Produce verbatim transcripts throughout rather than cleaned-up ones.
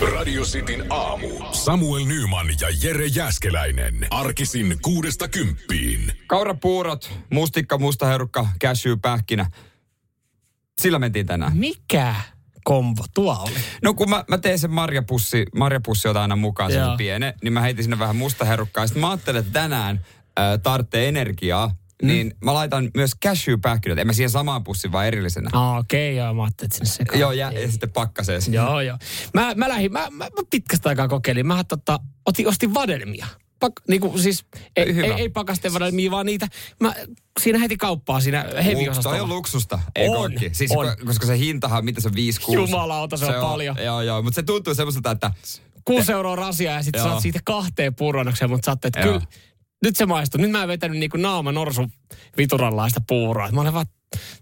Radio Cityn aamu. Samuel Nyyman ja Jere Jääskeläinen. Arkisin kuudesta kymppiin. Kaurapuurot, mustikka, mustaherukka, cashew, pähkinä. Sillä mentiin tänään. Mikä kombo tuo oli? No kun mä, mä tein sen marjapussi, marjapussi otan aina mukaan sen pienen, niin mä heitin sinne vähän mustaherukkaa. Sitten mä ajattelin, että tänään äh, tarvitsee energiaa. Mm. Niin mä laitan myös cashew-pähkinöitä. En mä siihen samaan pussiin, vaan erillisenä. Ah, okei, okay, joo, mä ajattelin, että sinne sekaan. Joo, ja, ja sitten pakkaseen. Joo, joo. Mä, mä lähdin, mä, mä pitkästä aikaa kokeilin. Mä tota, otin, ostin vadelmia. Pak, niinku siis, ei, ei, ei pakasteen vadelmia, vaan niitä. Mä, siinä heti kauppaa, siinä heavy-osastolla. Toi on luksusta. Ei on, siis, on. Koska se hintahan, mitä se on, viisi kuusi. Jumalauta, se, se on paljon. Joo, joo, mutta se tuntuu semmoiselta, että... kuusi euroa rasia ja sitten saat siitä kahteen puuronnokseen, mutta saatte, että kyllä... nyt se maistuu. Nyt mä en vetänyt niinku naama norsun vituralaista puuroa. Mä olen vaan,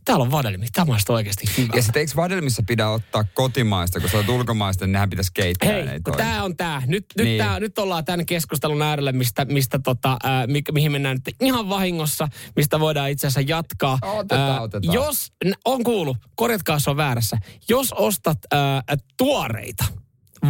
täällä on vadelmi. Tämä maistuu oikeasti hyvää. Ja sitten eikö vadelmissa pidä ottaa kotimaista, kun se on ulkomaista, niin nehän pitäisi keittää. Hei, kun tää on tää. Nyt, nyt, niin. tää, nyt ollaan tämän keskustelun äärellä, mistä, mistä tota, äh, mi, mihin mennään nyt ihan vahingossa, mistä voidaan itse asiassa jatkaa. Otetaan, äh, otetaan. Jos, on kuullut, korjatkaa se on väärässä. Jos ostat äh, tuoreita.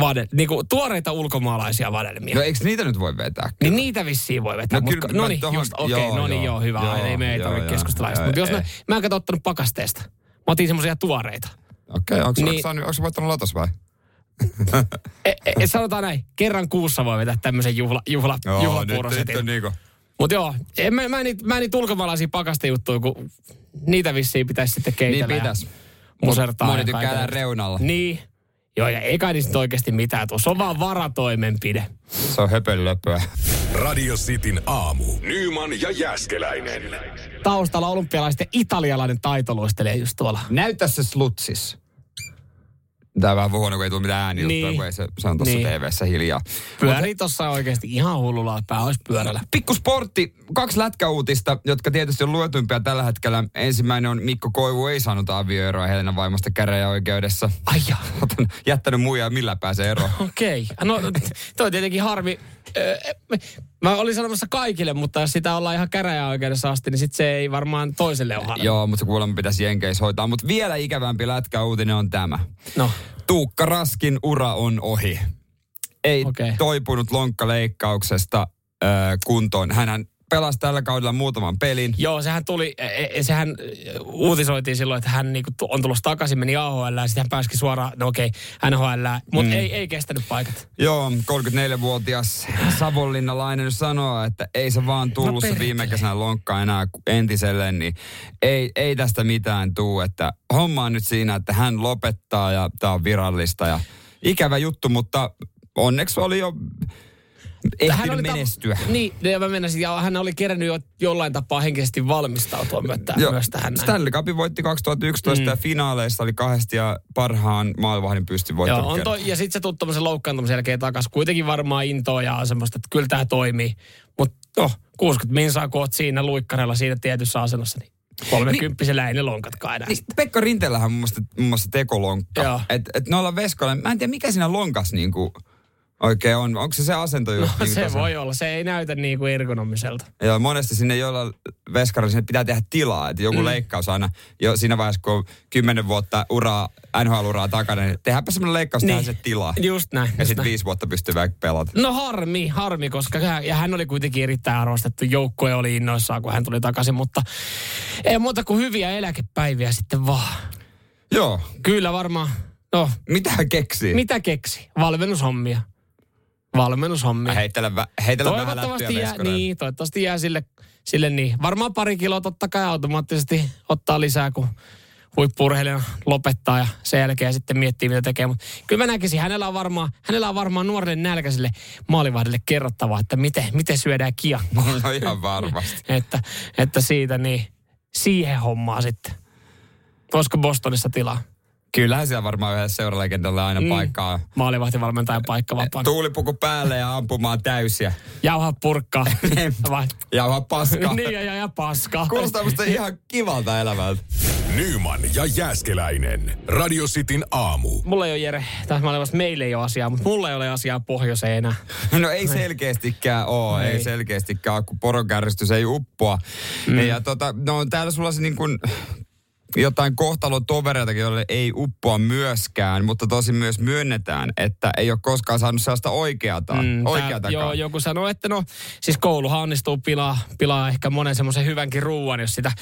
Vadel, niinku tuoreita ulkomaalaisia vadelmia. No eikö niitä nyt voi vetää? Kyllä. Niin niitä vissiin voi vetää. No kyllä. Mut, no niin, tohon, just, okei, okay, no niin, joo, hyvä. Joo, ei me ei tarvitse keskustella. Mutta jos mä, mä en kato ottanut pakasteesta. Mä otin semmoisia tuoreita. Okei, okay, onko niin, sä voittanut latos vai? e, e, sanotaan näin, kerran kuussa voi vetää tämmöisen juhla, juhla, joo, juhlapuurosetin. Nyt, nyt on niinku. Mutta joo, en, mä, mä en niitä niit ulkomaalaisia pakastejuttuja, kun niitä vissiin pitäisi sitten keitellä. Niin pitäisi. Musertaa. Moni tykkää reunalla. Niin. Joo, ja eikä niistä oikeasti mitään tuossa. On vaan varatoimenpide. Se on höpönlöpöä. Radio Cityn aamu. Nyyman ja Jääskeläinen. Taustalla olympialaisten italialainen taitoluistelija just tuolla. Näytä se slutsis. Tää on vähän huono, kun ei tule mitään ääni juttua, kun ei se, se on tuossa niin. T V:ssä hiljaa. Pyörii tuossa oikeasti ihan hullulaa, pää olisi pyörällä. Pikku sportti, kaksi lätkäuutista, jotka tietysti on luetuimpia tällä hetkellä. Ensimmäinen on Mikko Koivu ei saanut avioeroa Helenan vaimosta käräjäoikeudessa. Ai jaa. Jättänyt muijaa, millä pääsee eroon. Okei. Okay. No toi tietenkin harmi. Mä olin sanomassa kaikille, mutta jos sitä ollaan ihan käräjäoikeudessa asti, niin sit se ei varmaan toiselle ole harmi. Joo, mutta se kuulemma pitäisi jenkeissä hoitaa. Mutta vielä ikävämpi lätkäuutinen on tämä. No. Tuukka Raskin ura on ohi. Ei okay. toipunut lonkkaleikkauksesta äh, kuntoon. Hänhän pelasi tällä kaudella muutaman pelin. Joo, sehän tuli, sehän uutisoitiin silloin, että hän niinku on tulossa takaisin, meni A H L ja sitten hän pääsikin suoraan, no okei, okay, N H L, mutta mm. ei, ei kestänyt paikat. Joo, kolmekymmentäneljävuotias savonlinnalainen sanoo, että ei se vaan tullut no viime kesänä lonkkaa enää entiselle, niin ei, ei tästä mitään tuu, että homma on nyt siinä, että hän lopettaa ja tämä on virallista ja ikävä juttu, mutta onneksi oli jo... ehtinyt menestyä. Ta- niin, ja mä mennäisin, ja hän oli kerännyt jo jollain tapaa henkisesti valmistautua myötä, myös tähän. Stanley Cupin voitti kaksituhattayksitoista mm. ja finaaleissa oli kahdesti ja parhaan maalivahdin pysti voittanut kerran. To- ja sitten se tuli tommoisen loukkaantumisen jälkeen takaisin. Kuitenkin varmaan intoa ja semmoista, että kyllä tämä toimii. Mutta no, kuusikymmentä minsaa, kun oot siinä luikkarella siinä tietyssä asennossa, niin kolmekymppisellä ei ne lonkatkaan enää. Niin, Pekka Rintelähän on muun muassa tekolonkka. Että et noilla veskoilla, mä en tiedä mikä siinä lonkas niinku... oikein on. Onko se se asento? No, niin se voi olla. Se ei näytä niin kuin ergonomiselta. Joo, monesti sinne joilla veskarilla sinne pitää tehdä tilaa. Että joku mm. leikkaus aina jo siinä vaiheessa, kun on kymmenen vuotta uraa, N H L-uraa takana, niin tehdäänpä semmoinen leikkaus, niin. Tähän se tilaa. Just näin. Ja sitten viisi vuotta pystyy vähän pelata. No harmi, harmi, koska hän, ja hän oli kuitenkin erittäin arvostettu. Joukkue oli innoissaan, kun hän tuli takaisin, mutta ei muuta kuin hyviä eläkepäiviä sitten vaan. Joo. Kyllä varmaan. No. Mitä keksii? Mitä keksii? Valmennushommia. Valmennushommia. Heitellä, vä, heitellä vähän lättyä veskoneen. Niin, toivottavasti jää sille, sille niin. Varmaan pari kiloa totta kai automaattisesti ottaa lisää, kun huippu-urheilijana lopettaa ja sen jälkeen sitten miettii, mitä tekee. Mutta kyllä mä näkisin, hänellä on varmaan, hänellä on varmaan nuorelle nälkäiselle maalivahdelle kerrottavaa, että miten, miten syödään kiekkoa. No ihan varmasti. että, että siitä niin, siihen hommaa sitten. Olisiko Bostonissa tilaa? Kyllähän siellä varmaan yhdessä seuralegendalle aina mm. paikkaa. Maalivahtivalmentajan paikka vapaana. Tuulipuku päälle ja ampumaan täysiä. Jauha purkkaa. Jauha paskaa. niin ja, ja, ja paskaa. Kuulostaa musta ihan kivalta elämältä. Nyyman ja Jääskeläinen. Radio Cityn aamu. Mulla ei ole Jere, tai mä olen vasta, meillä ei ole asiaa, mutta mulla ei ole asiaa pohjoiseen enää. no ei selkeästikään oo, ei, ei selkeästikään, kun poronkäristys ei uppoa. Mm. Ja tota, no täällä sulla se niin kuin... jotain kohtalon tovereitakin, joille ei uppoa myöskään, mutta tosin myös myönnetään, että ei ole koskaan saanut sellaista oikeata, mm, oikeatakaan. Joo, joku sanoi, että no, siis kouluhan onnistuu pilaa, pilaa ehkä monen semmoisen hyvänkin ruuan, jos sitä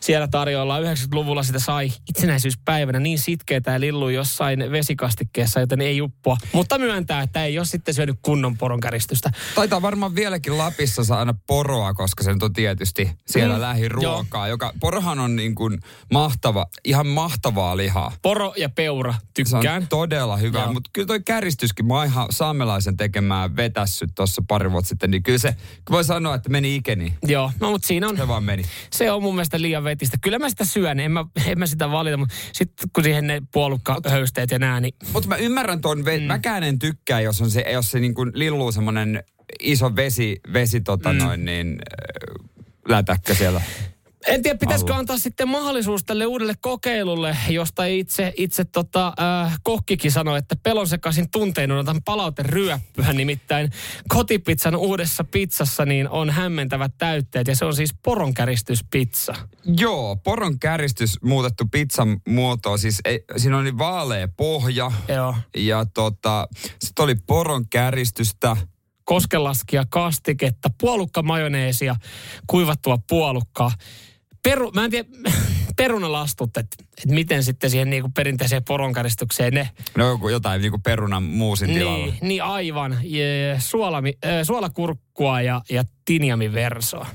siellä tarjoillaan. yhdeksänkymmentäluvulla sitä sai itsenäisyyspäivänä niin sitkeätä ja lilluu jossain vesikastikkeessa, joten ei uppoa. Mutta myöntää, että ei ole sitten syönyt kunnon poron käristystä. Taitaa varmaan vieläkin Lapissa saa aina poroa, koska se nyt on tietysti siellä mm, lähiruokaa, jo. joka porohan on niin kuin mahtava, ihan mahtavaa lihaa. Poro ja peura, tykkään. Se on todella hyvä, mutta kyllä toi käristyskin, mä oon ihan saamelaisen tekemään vetässyt tuossa pari vuotta sitten, niin kyllä se, voi sanoa, että meni ikeni. Joo, no mutta siinä on. Se vaan meni. Se on mun mielestä liian vetistä. Kyllä mä sitä syön, en mä, en mä sitä valita, mutta sitten kun siihen ne puolukkahöysteet ja nää, niin. Mutta mä ymmärrän ton, ve- mm. mäkään en tykkää, jos on se, jos se niin kuin lilluu semmonen iso vesi, vesi tota mm. noin, niin äh, lätäkkö siellä. En tiedä, pitäisikö antaa sitten mahdollisuus tälle uudelle kokeilulle, josta itse, itse tota, äh, kokkikin sanoi, että pelon sekaisin tuntein odotan palauteryöppyä. Nimittäin kotipizzan uudessa pizzassa niin on hämmentävät täytteet ja se on siis poronkäristyspizza. Joo, poronkäristy muutettu pizzan muoto. Siis ei, siinä oli vaalea pohja. Joo. Ja tota, sitten oli poronkäristystä. Koskenlaskia, kastiketta, puolukka-majoneesia, kuivattua puolukkaa. Peru, mä en tiedä, perunalastut, että et miten sitten siihen niinku perinteiseen poronkäristykseen ne. No jotain niinku perunan muusin niin, tilalla. Niin aivan, je, suolami, äh, suolakurkkua ja, ja tinjamiversoa.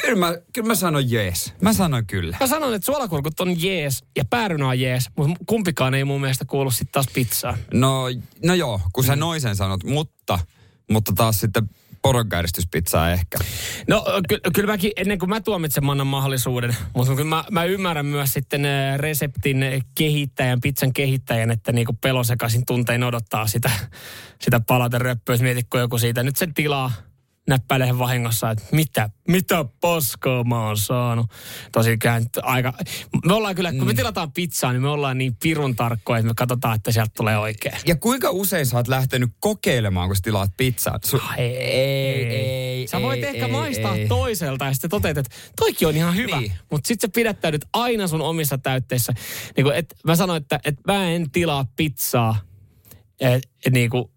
Kyllä mä, kyllä mä sanon jees. Mä sanon kyllä. Mä sanon, että suolakurkut on jees ja päärynä on jees, mutta kumpikaan ei mun mielestä kuulu sitten taas pizzaan. No, no joo, kun sä mm. noin sen sanot, mutta... Mutta taas sitten poronkäristyspizzaa ehkä. No ky- kyllä mäkin, ennen kuin mä tuomitsen, mä annan mahdollisuuden. Mutta kyllä mä, mä ymmärrän myös sitten reseptin kehittäjän, pizzan kehittäjän, että niinku pelon sekaisin tuntein odottaa sitä, sitä palauteröppöä. Mietit, kun joku siitä nyt sen tilaa näppäilee vahingossa, että mitä, mitä paskaa mä oon saanut. Tosi kään aika, me ollaan kyllä, kun me tilataan pizzaa, niin me ollaan niin pirun tarkkoja, että me katsotaan, että sieltä tulee oikein. Ja kuinka usein sä oot lähtenyt kokeilemaan, kun sä tilaat pizzaa? Su- ei, ei, ei. Sä voit ei, ehkä ei, maistaa ei. toiselta ja sitten toteat, että toikin on ihan hyvä, niin. Mutta sit sä pidättäydyt aina sun omissa täytteissä. Niin kun, et, mä sanoin, että et mä en tilaa pizzaa, et, et niinku...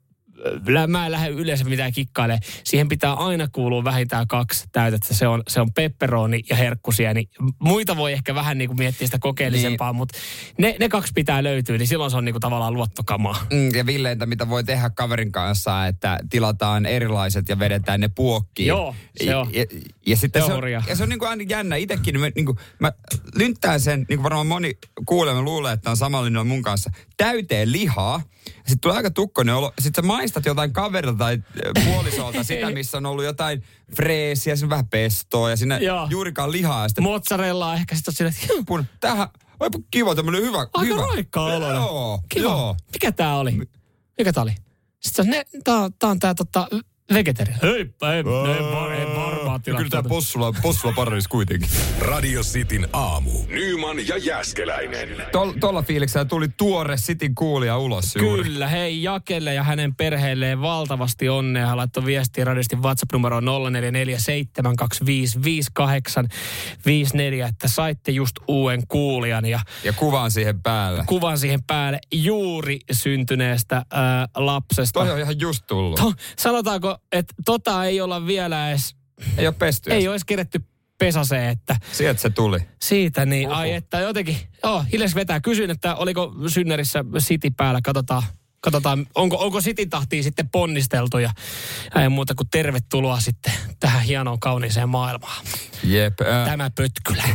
Mä en lähde yleensä mitään kikkailemaan. Siihen pitää aina kuulua vähintään kaksi täytettä. Se on, se on pepperoni ja herkkusieni. Muita voi ehkä vähän niin kuin miettiä sitä kokeellisempaa, niin. Mutta ne, ne kaksi pitää löytyä, niin silloin se on niin kuin tavallaan luottokamaa. Ja villeintä, mitä voi tehdä kaverin kanssa, että tilataan erilaiset ja vedetään ne puokkiin. Joo, se on. Ja, ja, ja sitten se on, ja se on niin kuin aina jännä. Itsekin mä, niin kuin, mä lynttään sen, niin kuin varmaan moni kuulee, mä luulen, että on samalla linjalla mun kanssa, täyteen lihaa. Sitten tulee aika tukkoinen olo. Sitten sä maistat jotain kaverilta tai puolisolta sitä, missä on ollut jotain freesiä, siinä vähän pestoa ja siinä joo. juurikaan lihaa. Sitten... Mozzarellaa ehkä sitten on siinä. Tämähän on kiva, tämmöinen hyvä. Aika raikkaa olo. Joo. Kiva. Joo. Mikä tää oli? Mikä tää oli? Sitten ne, tää, tää on tää tota... Vegetarian. Heippa, ei, ei, ei varmaan tilattu. Kyllä tämä possula, possula parannisi kuitenkin. Radio Cityn aamu. Nyyman ja Jääskeläinen. Tol, tolla fiiliksellä tuli tuore Cityn kuulija ulos. Kyllä, hei Jakelle ja hänen perheelleen valtavasti onnea. Hän laittoi viestiä radioistin WhatsApp-numeroon nolla neljä neljä seitsemän kaksi viisi viisi kahdeksan viisi neljä, että saitte just uuden kuulijan. Ja, ja kuvan siihen päälle. Kuvan siihen päälle juuri syntyneestä äh, lapsesta. Toi on ihan just tullut. To, sanotaanko, että tota ei olla vielä edes... Ei ole pesty. Ei ole edes keretty pesaseen, että... Sieltä se tuli. Siitä niin, uhu. Ai että jotenkin... Joo, hiljaisesti vetää. Kysyin, että oliko synnärissä City päällä. Katsotaan, katsotaan onko, onko Cityn tahtia sitten ponnisteltu ja ei muuta kuin tervetuloa sitten tähän hienoon kauniiseen maailmaan. Jep. Äh, Tämä pötkylä.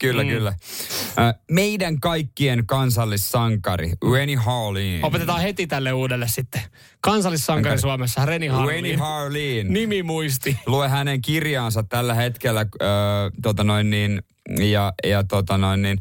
Kyllä, mm. kyllä. Äh, meidän kaikkien kansallissankari, Reni Harlin. Opetetaan heti tälle uudelle sitten. Kansallissankari Suomessa, Reni Harlin. Reni Harlin. Nimi muisti. Lue hänen kirjaansa tällä hetkellä, äh, tota noin niin... Ja, ja tota noin niin,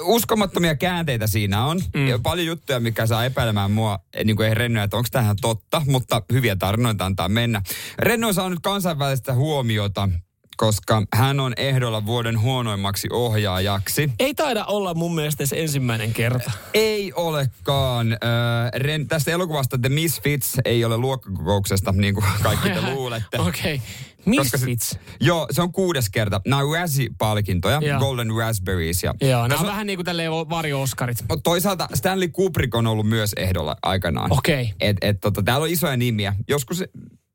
uskomattomia käänteitä siinä on. Mm. Ja paljon juttuja, mikä saa epäilemään mua, niin kuin ei Renny, että onko tämähän totta, mutta hyviä tarinoita antaa mennä. Renny on saanut kansainvälistä huomiota koska hän on ehdolla vuoden huonoimmaksi ohjaajaksi. Ei taida olla mun mielestä se ensimmäinen kerta. Ei olekaan. Äh, Ren, tästä elokuvasta The Misfits ei ole luokkakokouksesta, niin kuin kaikki te luulette. Okei. Okay. Misfits? Se, joo, se on kuudes kerta. Nämä on Razzie-palkintoja, ja. Golden Raspberries. Ja. Joo, nämä on, on vähän niin kuin tälleen varjo-oskarit. Toisaalta Stanley Kubrick on ollut myös ehdolla aikanaan. Okei. Okay. Et, et, tota, täällä on isoja nimiä. Joskus...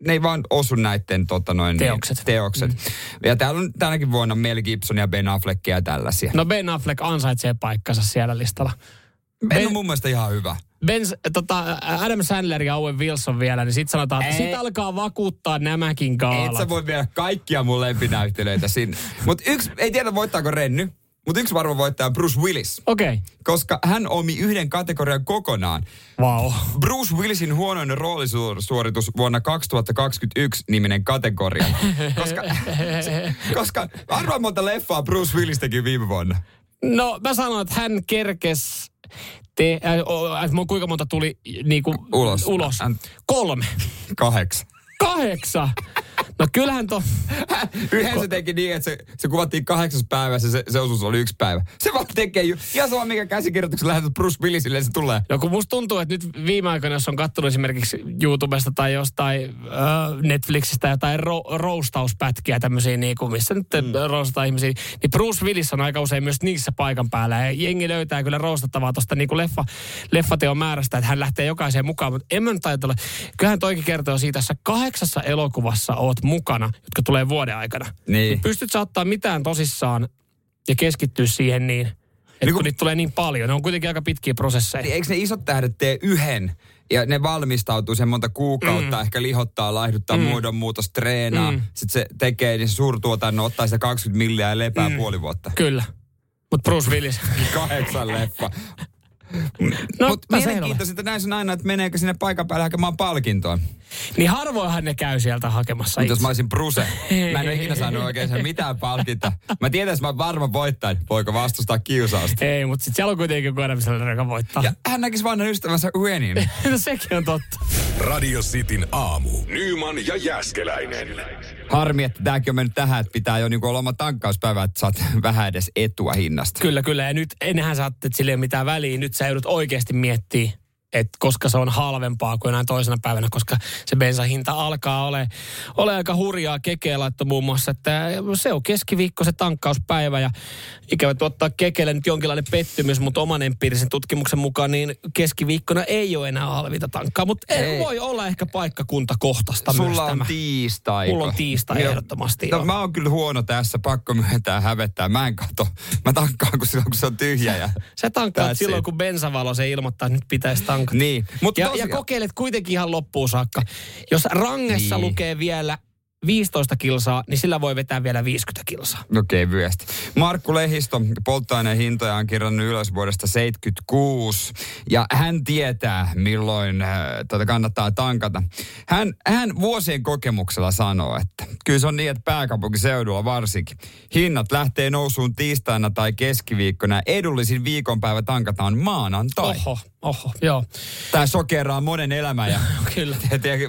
Ne ei vaan osu näiden tota, noin, teokset. Niin, teokset. Mm. Ja täällä on tänäkin vuonna Mel Gibson ja Ben Affleckia ja tällaisia. No Ben Affleck ansaitsee paikkansa siellä listalla. Ben, ben on mun mielestä ihan hyvä. Ben, tota, Adam Sandler ja Owen Wilson vielä, niin sit sanotaan, että sit alkaa vakuuttaa nämäkin gaalat. Et sä voi viedä kaikkia mun lempinäyttelyitä sinne. Mut yksi, ei tiedä voittaako Renny, mutta yksi varma voittaja Bruce Willis. Okei. Okay. Koska hän omi yhden kategorian kokonaan. Vau. Wow. Bruce Willisin huonoin roolisuoritus vuonna kaksituhattakaksikymmentäyksi niminen kategoria. koska, koska arvaa monta leffaa Bruce Willis teki viime vuonna. No mä sanon, että hän kerkes... Te, äh, kuinka monta tuli niinku, ulos? ulos. Kolme. Kahdeksan. Kahdeksan? No kyllähän to... Yhden se teki niin, että se, se kuvattiin kahdeksas päivässä, se, se osuus oli yksi päivä. Se vaan tekee ju... Ihan sama, mikä käsikirjoituksen lähetät Bruce Willisille, se tulee. No kun musta tuntuu, että nyt viime aikoina, jos on kattonut esimerkiksi YouTubesta tai jostain äh, Netflixistä jotain ro- roustauspätkiä, tämmöisiä niinku, missä nyt mm. roustataan ihmisiä, niin Bruce Willis on aika usein myös niissä paikan päällä. Ja jengi löytää kyllä roustattavaa tuosta niinku leffa, leffateon määrästä, että hän lähtee jokaiseen mukaan. Mutta en mä nyt ajatella. Kyllähän toikin kertoo siitä, että kahdeksassa elokuvassa oot mukana, jotka tulee vuoden aikana. Niin. Pystyt sä ottaa mitään tosissaan ja keskittyä siihen niin, että niin kun, kun niitä tulee niin paljon. Ne on kuitenkin aika pitkiä prosesseja. Niin, eikö ne isot tähdet tee yhden ja ne valmistautuu sen monta kuukautta, mm. ehkä lihottaa, laihduttaa, mm. muodonmuutos, treenaa. Mm. Sitten se tekee, niin se suurtuotannon ottaa sitä kaksikymmentä milliä ja lepää mm. puoli vuotta. Kyllä. Mutta Bruce Willis. Kahdeksan leffa. No, mutta mielenkiintoista näin on aina, että meneekö sinne paikan päälle hakemaan palkintoa. Niin harvoinhan ne käy sieltä hakemassa. Mutta jos mä olisin Bruce, mä en ole ikinä saanut oikein mitään palkintaa. Mä tiedän, että mä varma voittain, voiko vastustaa kiusausta. Ei, mutta sit siellä on kuitenkin kohdalla, joka voittaa. Ja hän näkisi vanhan ystävänsä Renin. No sekin on totta. Radio Cityn aamu. Nyyman ja Jääskeläinen. Harmi, että tääkin on mennyt tähän, että pitää jo niinku olla oma tankkauspäivä, että saat vähän edes etua hinnasta. Kyllä, kyllä. Ja nyt enhän saat, että sille ei ole mitään väliä. Nyt sä joudut oikeasti miettimään, että koska se on halvempaa kuin enää toisena päivänä, koska se bensahinta alkaa ole, ole aika hurjaa. Kekeä laittoi muun muassa, että se on keskiviikko se tankkauspäivä ja ikävä tuottaa Kekeelle nyt jonkinlainen pettymys, mutta oman empiirisen tutkimuksen mukaan niin keskiviikkona ei ole enää halvinta tankkaa, mutta ei. voi olla ehkä paikkakuntakohtaista. Sulla on tiistai. Mulla on tiistai ehdottomasti. No, mä oon kyllä huono tässä, pakko myöntää, hävettää. Mä en kato. Mä tankkaan kun silloin, kun se on tyhjä. Ja sä tankkaat silloin, kun bensavalo se ilmoittaa, että nyt pitäisi tankkaa. Niin, mutta ja, ja kokeilet kuitenkin ihan loppuun saakka. Jos rangessa niin. lukee vielä viisitoista kilsaa, niin sillä voi vetää vielä viisikymmentä kilsaa. Okei, okay, vyösti. Markku Lehisto polttoaineen hintoja on kirjannut ylös vuodesta seitsemänkymmentäkuusi. Ja hän tietää, milloin äh, tätä kannattaa tankata. Hän, hän vuosien kokemuksella sanoo, että kyllä se on niin, että pääkaupunkiseudulla varsinkin hinnat lähtee nousuun tiistaina tai keskiviikkona. Edullisin viikonpäivä tankataan maanantai. Oho. Oho, joo. Tää sokeraa monen elämä ja kyllä.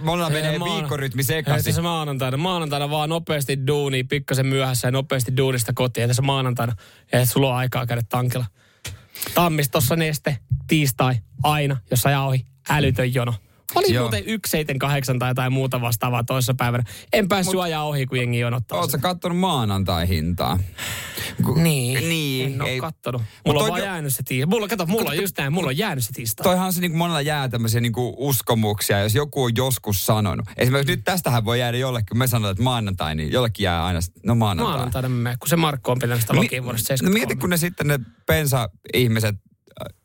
Monella menee maana, viikkorytmi sekaisin. Tässä maanantaina. Maanantaina vaan nopeasti duuni, pikkasen myöhässä ja nopeasti duunista kotiin. Ja tässä maanantaina, ja sulla on aikaa käydä tankilla. Tammistossa neste, tiistai, aina, jos ajaa ohi, älytön jono. Oli joo. muuten yksi seitsemän kahdeksan tai jotain muuta vastaavaa toisessa päivänä. En päässyt Mut, ajaa ohi, kun jengi jonottaa. Oletko sä kattonut maanantai-hintaa? Niin, niin, en ole ei. kattonut. Mulla Mut on vaan oikein... jäänyt se tiistai. Mulla, kato, mulla on just näin, mulla on jäänyt se tiistai. Toihan se niin kuin monella jää tämmöisiä niin kuin uskomuksia, jos joku on joskus sanonut. Esimerkiksi mm. nyt tästähän voi jäädä jollekin, me sanotaan, että maanantai, niin jollekin jää aina, no maanantai. Maanantaina me mene, kun se Markku on pitänyt sitä lokiin vuodesta seitsemänkymmentäkolme. No mieti, kun ne sitten ne pensa-ihmiset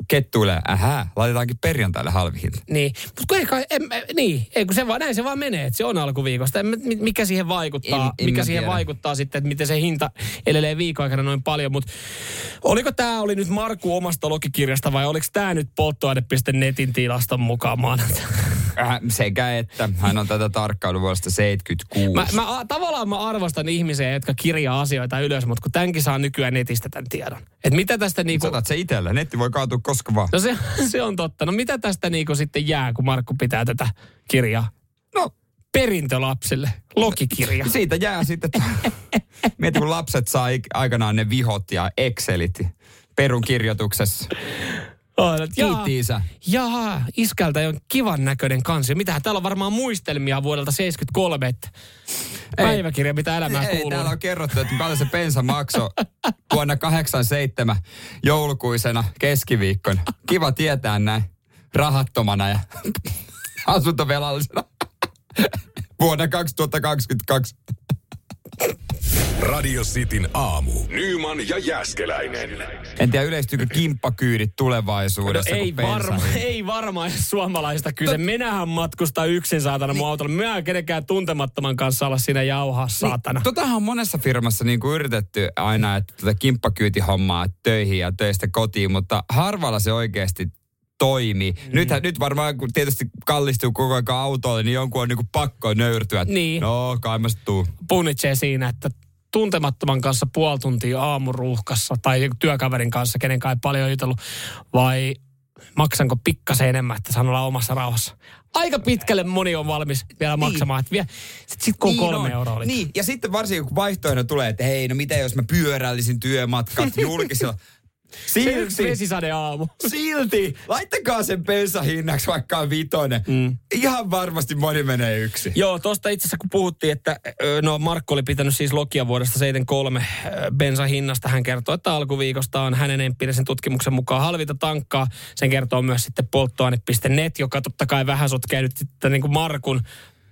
kettuille, ähä, laitetaankin perjantaille halvihinta. Niin, mutta ei kai, en, niin, ei, kun se vaan, näin se vaan menee, että se on alkuviikosta. En, mikä siihen vaikuttaa, en, en mikä siihen tiedä. vaikuttaa sitten, että miten se hinta elelee viikon aikana noin paljon, mutta oliko tämä oli nyt Markku omasta logikirjasta vai oliko tämä nyt polttoaine piste netin tilaston mukaan maanantaina? Äh, sekä että. Hän on tätä tarkkailu vuodesta seitsemänkymmentäkuusi. Mä, mä, tavallaan mä arvostan ihmisiä, jotka kirjaa asioita ylös, mutta kun tämänkin saa nykyään netistä tämän tiedon. Et mitä tästä niinku... Sä se itsellä. Netti voi kaatua koska vaan. No se, se on totta. No mitä tästä niinku sitten jää, kun Markku pitää tätä kirjaa? No perintölapsille logikirja. Siitä jää sitten, mietin kun lapset saa aikanaan ne vihot ja Excelit perunkirjoituksessa. Kiitti isä. Jaha, iskältä on kivan näköinen kansi. Mitähän täällä on varmaan muistelmia vuodelta seitsemänkymmentäkolme, että päiväkirja, mitä elämää kuuluu. Ei, täällä on kerrottu, että paljon se bensa maksoi vuonna kahdeksankymmentäseitsemän joulukuisena keskiviikkona. Kiva tietää näin rahattomana ja asuntovelallisena vuonna kaksituhattakaksikymmentäkaksi. Radio Cityn aamu. Nyyman ja Jääskeläinen. En tiedä, yleistyykö kimppakyydit tulevaisuudessa? No ei, varma, ei varmaan suomalaista kyse. No. Minähän matkustan yksin saatana niin. Mun autolla. Minä en kenenkään tuntemattoman kanssa olla siinä jauhaa saatana. Niin, totahan on monessa firmassa niin kuin yritetty aina, että tuota kimppakyyti-hommaa töihin ja töistä kotiin, mutta harvalla se oikeasti toimii. Mm. Nythän, nyt varmaan, kun tietysti kallistuu koko ajan autolle, niin jonkun on niin kuin pakko nöyrtyä. Niin. No, kai mä sit tuun. Punitsee siinä, että tuntemattoman kanssa puoli tuntia aamuruuhkassa tai työkaverin kanssa, kenenkaan ei paljon jutellut, vai maksanko pikkasen enemmän, että saan olla omassa rauhassa. Aika pitkälle moni on valmis vielä maksamaan. Niin. Sitten sit, kun niin kolme on. Euroa oli. Niin, ja sitten varsinkin kun vaihtoehto tulee, että hei, no mitä jos mä pyöräilisin työmatkat julkisilla. Silti. Vesisade aamu. Silti. Laittakaa sen bensahinnaksi vaikka vitonen. Mm. Ihan varmasti moni menee yksi. Joo, tuosta itse asiassa kun puhuttiin, että no Markku oli pitänyt siis logia vuodesta seitsemänkymmentäkolme bensahinnasta. Hän kertoo, että alkuviikosta on hänen empiirisen tutkimuksen mukaan halvinta tankkaa. Sen kertoo myös sitten polttoaine piste net, joka totta kai vähän sotkee nyt sitten niin kuin Markun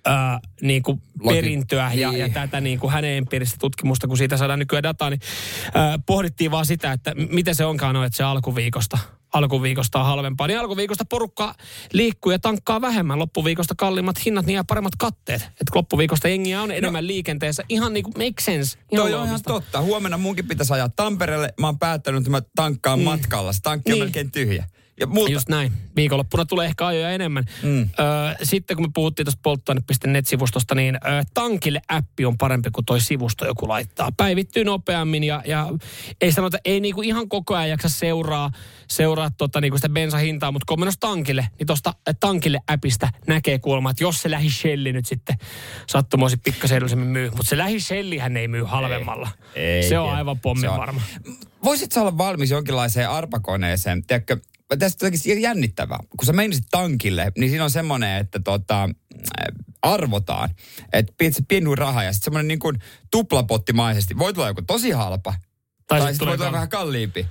Äh, niin kuin perintöä ja, ja tätä niin kuin hänen empiiristä tutkimusta, kun siitä saadaan nykyään dataa, niin äh, pohdittiin vaan sitä, että miten se onkaan on, että se alkuviikosta, alkuviikosta on halvempaa. Niin alkuviikosta porukka liikkuu ja tankkaa vähemmän, loppuviikosta kalliimmat hinnat niin ja paremmat katteet. Että loppuviikosta jengiä on enemmän no, liikenteessä. Ihan niin kuin make sense. Ihan toi on ihan totta. Huomenna munkin pitäisi ajaa Tampereelle. Mä oon päättänyt, että mä tankkaan mm. matkalla. Se tankki on niin. melkein tyhjä. Ja just näin. Viikonloppuna tulee ehkä ajoja enemmän. Mm. Ö, sitten kun me puhuttiin tuosta polttoaine piste net-sivustosta, niin ö, Tankille-appi on parempi kuin toi sivusto joku laittaa. Päivittyy nopeammin ja, ja ei sanota, ei niinku ihan koko ajan jaksa seuraa, seuraa tota niinku sitä bensahintaa, mutta kun on menossa Tankille, niin tuosta Tankille-appista näkee kuulemma, että jos se Lähi-Shelli nyt sitten sattumoisin pikkasen edullisemmin myy. Mutta se Lähi-Shellihän ei myy halvemmalla. Ei, ei, se on ei. aivan pommin on varma. Voisit sä olla valmis jonkinlaiseen arpakoneeseen, tiedätkö? Tästä on jännittävää. Kun sä menisit tankille, niin siinä on semmoinen, että tota, arvotaan, että pieni raha ja sitten semmoinen niin kuin tuplapottimaisesti. Voi tulla joku tosi halpa, tai, tai sitten voi tulla vähän kalliimpi.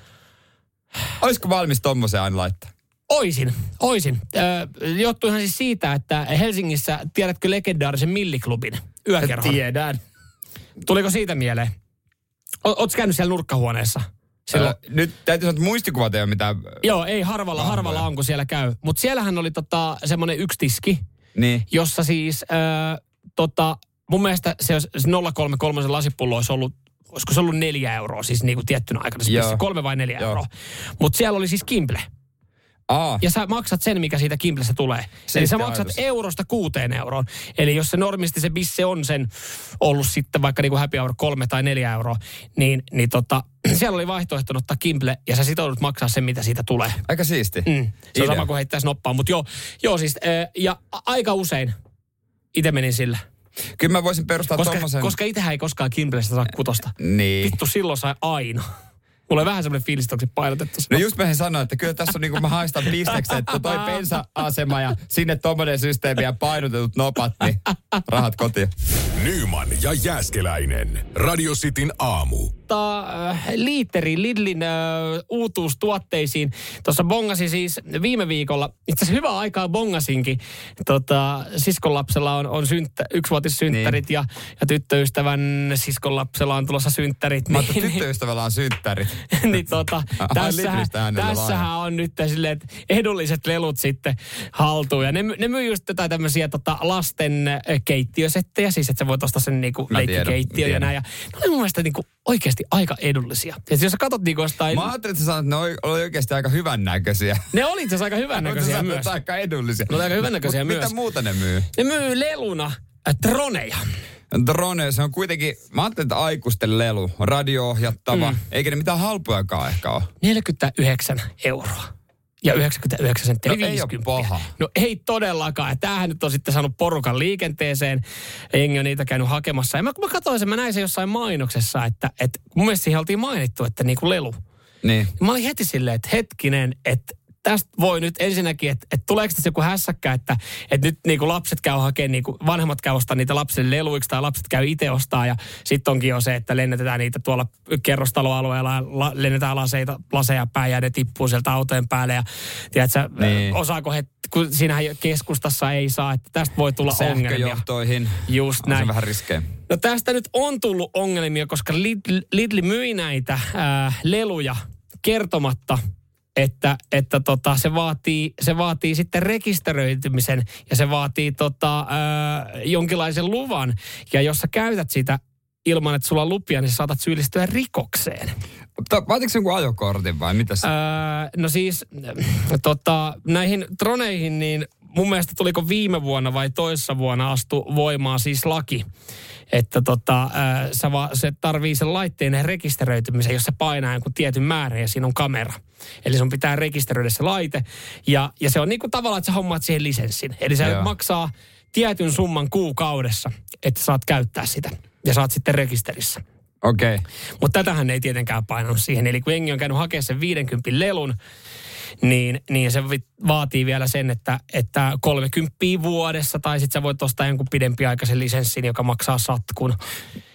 Olisiko valmis tommoseen aina laittaa? Oisin, oisin. Äh, johtuihan siis siitä, että Helsingissä, tiedätkö legendaarisen Milliklubin yökerhon? Tiedän. Tuliko siitä mieleen? Ootko käynyt siellä nurkkahuoneessa? Silloin, Ää, nyt täytyy sanoa, että muistikuvat ei ole mitään. Joo, ei harvalla, harvalla on, kun siellä käy. Mutta siellähän oli tota, semmoinen yksi tiski, niin. jossa siis äh, tota, mun mielestä se nolla kolme kolme lasipullo olisi ollut, olisiko se ollut neljä euroa, siis niinku tiettynä aikana. Se kolme vai neljä Joo. euroa. Mutta siellä oli siis kimple. Aa. Ja sä maksat sen, mikä siitä kimplessä tulee. Se eli sä maksat ajatus. eurosta kuuteen euroon. Eli jos se normisti se bisse on sen ollut sitten vaikka niinku happy hour kolme tai neljä euroa, niin, niin tota, siellä oli vaihtoehto ottaa kimple ja sä sitoudut maksaa sen, mitä siitä tulee. Aika siisti. Mm. Se on sama kuin heittäisi noppaa, mutta joo, joo siis, ja aika usein itse menin sillä. Kyllä mä voisin perustaa koska, tommosen. Koska itsehän ei koskaan kimplestä saa kutosta. Niin. Vittu, silloin sai aina. Mulla on vähän semmoinen fiilis, että onko se painotettu. No just mä sanoin, että kyllä tässä on niin kuin mä haistan bisneksen, että toi bensa-asema ja sinne tommoinen systeemi ja painotetut nopat, niin rahat kotiin. Nyyman ja Jääskeläinen. Radio Cityn aamu. Liiteri Lidlin uh, uutuustuotteisiin. Tuossa bongasin siis viime viikolla, itse asiassa hyvää aikaa bongasinkin. Tota, siskonlapsella on, on synttä, yksivuotissynttärit niin. ja, ja tyttöystävän siskonlapsella on tulossa synttärit. Mä niin, tyttöystävällä on synttärit. niin tota, tässähän, tässähän on nyt silleen, että edulliset lelut sitten haltuun. Ja ne, ne myy just jotain tämmöisiä tota, lasten keittiösettejä, siis että sä voit ostaa sen niinku leikkikeittiön ja näin. Ja, no ne mun mielestä niinku oikeasti aika edullisia. Ja jos sä katot niinku jostain. Mä ajattelin, että sä sanot, että ne oli oikeasti aika hyvännäköisiä. Ne oli itse asiassa aika hyvännäköisiä myös. Aika edullisia. Ne oli aika hyvännäköisiä myös. Mitä muuta ne myy? Ne myy leluna droneja. Drone, se on kuitenkin, mä ajattelin, että aikuisten lelu, radio-ohjattava, mm. eikä ne mitään halpojakaan ehkä ole. neljäkymmentäyhdeksän euroa. Ja yhdeksänkymmentäyhdeksän senttiä. No viisikymmentä. Ei ole paha. No ei todellakaan. Tämähän nyt on sitten saanut porukan liikenteeseen. Engi on niitä käynyt hakemassa. Ja mä, kun mä katsoin sen, mä näin sen jossain mainoksessa, että, että mun mielestä siihen oltiin mainittu, että niin kuin lelu. Niin. Mä olin heti silleen, että hetkinen, että tästä voi nyt ensinnäkin, että, että tuleeko tässä joku hässäkkä, että, että nyt niin kuin lapset käy hakemaan, niin kuin vanhemmat käy ostamaan niitä lapsille leluiksi tai lapset käy itse ostaa ja sitten onkin jo se, että lennätetään niitä tuolla kerrostaloalueella, la, lennetään laseita, laseja päin ja ne tippuu sieltä autojen päälle ja tiedätkö, niin. Osaako he, kun siinähän keskustassa ei saa, että tästä voi tulla ongelmia. Sähköjohtoihin just näin. On se vähän riskejä. No tästä nyt on tullut ongelmia, koska Lidl, Lidl myi näitä äh, leluja kertomatta, että, että tota, se, vaatii, se vaatii sitten rekisteröitymisen ja se vaatii tota, ää, jonkinlaisen luvan. Ja jos sä käytät sitä ilman, että sulla on lupia, niin sä saatat syyllistyä rikokseen. Vaatiko se jonkun ajokortin vai mitä se? Ää, no siis tota, näihin droneihin, niin mun mielestä tuliko viime vuonna vai toissa vuonna astu voimaan siis laki. Että tota, ää, sä va, se tarvii sen laitteen rekisteröitymisen, jos se painaa jonkun tietyn määrän ja siinä on kamera. Eli sun pitää rekisteröidä se laite. Ja, ja se on niin kuin tavallaan, että sä hommaat siihen lisenssin. Eli sä Joo. maksaa tietyn summan kuukaudessa, että saat käyttää sitä. Ja saat sitten rekisterissä. Okei. Okay. Mutta tätähän ei tietenkään painanut siihen. Eli kun jengi on käynyt hakemaan sen viidenkympin lelun, niin, niin se vaatii vielä sen, että, että kolmekymppiä vuodessa, tai sitten sä voit ostaa jonkun pidempiaikaisen lisenssin, joka maksaa satkun.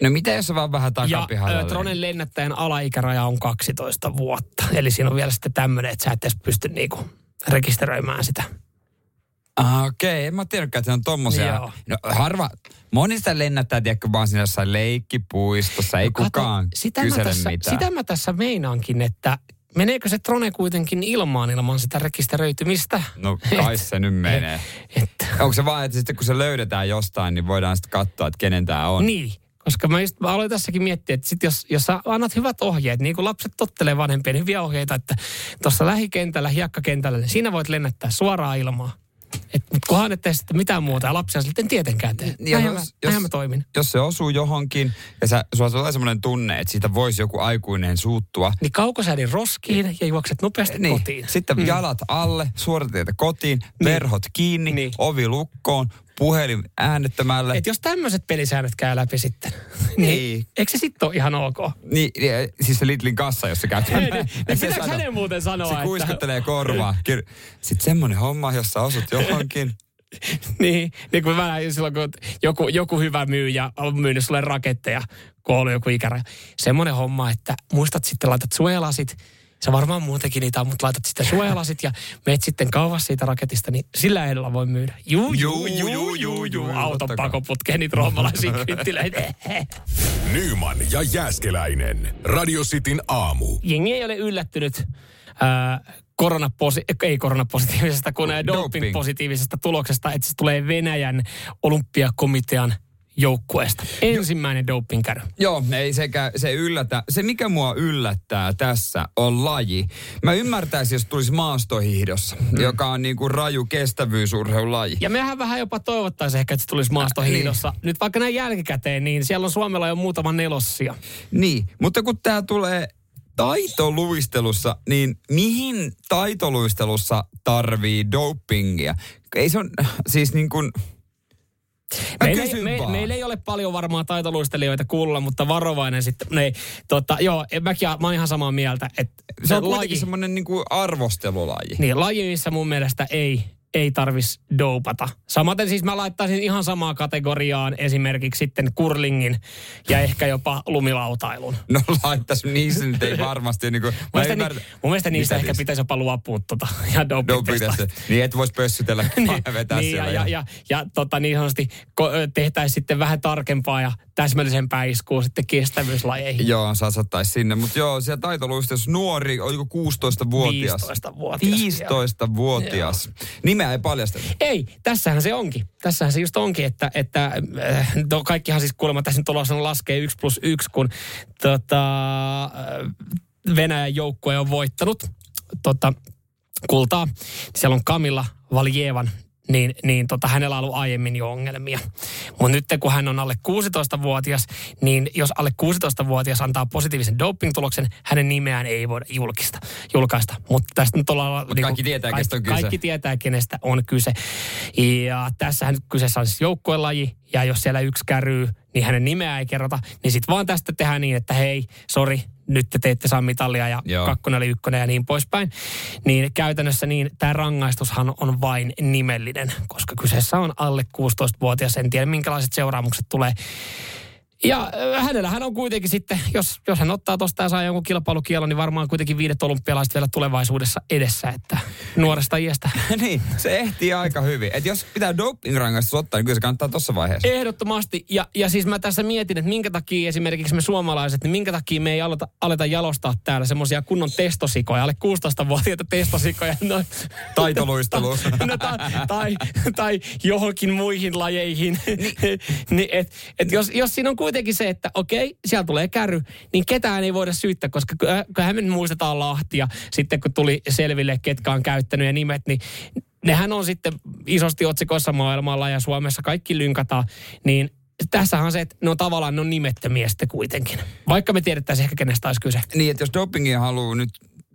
No mitä jos se vaan vähän takapihalla? Ja dronen lennättäjän alaikäraja on kaksitoista vuotta. Eli siinä on vielä sitten tämmöinen, että sä et edes pysty niinku rekisteröimään sitä. Ah, okei, okay. En mä tiedäkään, että ne on tommosia. No, harva, monista lennättää, tiedäkö, vaan siinä jossain leikkipuistossa, ei no, kukaan sitä kysele tässä, mitään. Sitä mä tässä meinaankin, että meneekö se drone kuitenkin ilmaan ilman sitä rekisteröitymistä? No kai se nyt menee. Onko se vaan, että sitten kun se löydetään jostain, niin voidaan sitten katsoa, että kenen tämä on? Niin, koska mä, just, mä aloin tässäkin miettiä, että sit jos, jos sä annat hyvät ohjeet, niin kun lapset tottelee vanhempien hyviä ohjeita, että tuossa lähikentällä, hiekkakentällä, niin siinä voit lennättää suoraan ilmaa. Mutta kunhan ettei sitten mitään muuta, ja lapsia sitten tietenkään tee. Näinhän mä, näinhän mä toimin. Jos se osuu johonkin, ja sä, sulla tulee semmoinen tunne, että siitä voisi joku aikuinen suuttua. Niin kaukosäidin roskiin ja juokset nopeasti niin. kotiin. Sitten mm. jalat alle, suorateitä kotiin, niin. verhot kiinni, niin. ovi lukkoon, puhelin äänettömälle. Et jos tämmöiset pelisäännöt käy läpi sitten, niin, niin. eikö se sitten ole ihan ok? Niin, niin, siis se Lidlin kassa, jos se käy. Ei, niin, niin pitääkö sano, hänen muuten sanoa, se että... Se kuiskuttelee korvaa. Sitten semmoinen homma, jossa osut johonkin. niin, niin kuin mä näin silloin, kun joku, joku hyvä myyjä on myynyt sulle raketteja, kun on ollut joku ikäraja. Semmoinen homma, että muistat sitten, laitat suojalasit. Sä varmaan muutenkin niitä on, mutta laitat sitten suojalasit ja meet sitten kauas siitä raketista, niin sillä edellä voi myydä. Juu, juu, juu, juu, juu, juu. Auton pakoputkeen niitä roomalaisia kynttilöitä. Nyyman ja Jääskeläinen. Radio Cityn aamu. Jengi ei ole yllättynyt äh, koronaposi- ei koronapositiivisesta, kun doping. doping-positiivisesta tuloksesta, että se tulee Venäjän olympiakomitean joukkueesta. Ensimmäinen dopingkäry. Joo, ei sekä, se yllätä. Se, mikä mua yllättää tässä, on laji. Mä ymmärtäisin, jos tulisi maastohiihdossa, mm. joka on niin kuin raju kestävyysurheilulaji. Ja mehän vähän jopa toivottaisiin ehkä, että se tulisi maastohiihdossa. Äh, niin. Nyt vaikka näin jälkikäteen, niin siellä on Suomella jo muutama nelossia. Niin, mutta kun tää tulee taitoluistelussa, niin mihin taitoluistelussa tarvii dopingia? Ei se on siis niin kuin... Meillä ei, me, meillä ei ole paljon varmaan taitoluistelijoita kuulla, mutta varovainen sitten. Ne, tota, joo, mäkin, mä oon ihan samaa mieltä. Että se on kuitenkin semmoinen niin kuin arvostelulaji. Niin, laji, missä mun mielestä ei, ei tarvitsisi dopata. Samaten siis mä laittaisin ihan samaa kategoriaan esimerkiksi sitten curlingin ja ehkä jopa lumilautailun. No laittaisin niissä nyt ei varmasti. Niin kuin, mun, mielestä ni, mun mielestä niistä ehkä siis? Pitäisi jopa luopua tota, ja dopitesta. Niin et voisi pössytellä vaan vetää niin, siellä. Ja, ja, ja, ja tota, niin sanotusti tehtäisiin sitten vähän tarkempaa ja täsmällisempää iskua sitten kestävyyslajeihin. Joo, sasattaisiin sinne. Mutta joo, siellä taitoluistelussa nuori, oliko kuusitoistavuotias? viisitoistavuotias. viisitoistavuotias. Nimeä ei paljasteta. Ei, tässähän se onkin. Tässähän se just onkin, että, että no kaikkihan siis kuulemma tässä nyt ollaan laskee yksi plus yksi, kun tota, Venäjän joukkue on voittanut tota, kultaa. Siellä on Kamilla Valjevan niin, niin tota, hänellä on ollut aiemmin jo ongelmia. Mutta nyt kun hän on alle kuusitoistavuotias, niin jos alle kuusitoistavuotias antaa positiivisen doping-tuloksen, hänen nimeään ei voida julkista, julkaista. Mutta tästä nyt ollaan... Mut kaikki, niin, tietää, kaikki, kaikki tietää, kenestä on kyse. Ja tässähän nyt kyseessä on siis joukkuelaji, ja jos siellä yksi käryy, niin hänen nimeään ei kerrota. Niin sitten vaan tästä tehdään niin, että hei, sori, nyt te ette saa mitalia ja Joo. kakkonen oli ykkönen ja niin poispäin. Niin käytännössä niin tämä rangaistushan on vain nimellinen, koska kyseessä on alle kuusitoistavuotias. En tiedä, minkälaiset seuraamukset tulee. Ja hänellähän on kuitenkin sitten, jos, jos hän ottaa tuosta ja saa jonkun kilpailukielon, niin varmaan kuitenkin viidet olympialaiset vielä tulevaisuudessa edessä, että nuoresta iästä. Niin, se ehtii aika hyvin. Että jos pitää doping-rangaistus ottaa, niin kyllä se kannattaa tuossa vaiheessa. Ehdottomasti. Ja, ja siis mä tässä mietin, että minkä takia esimerkiksi me suomalaiset, niin minkä takia me ei aleta, aleta jalostaa täällä semmoisia kunnon testosikoja, alle kuusitoistavuotiaita testosikoja. No, taitoluistelu. No, tai, tai, tai johonkin muihin lajeihin. Niin, et, et jos, jos siinä on kuitenkin se, että okei, siellä tulee käry, niin ketään ei voida syyttää, koska kyllähän me muistetaan Lahtia sitten, kun tuli selville, ketkä on käyttänyt ja nimet, niin nehän on sitten isosti otsikossa maailmalla ja Suomessa kaikki lynkataan, niin tässähän on se, että ne on tavallaan ne on nimettömiä sitten kuitenkin, vaikka me tiedettäisiin ehkä kenestä olisi kyse. Niin, että jos dopingia haluaa nyt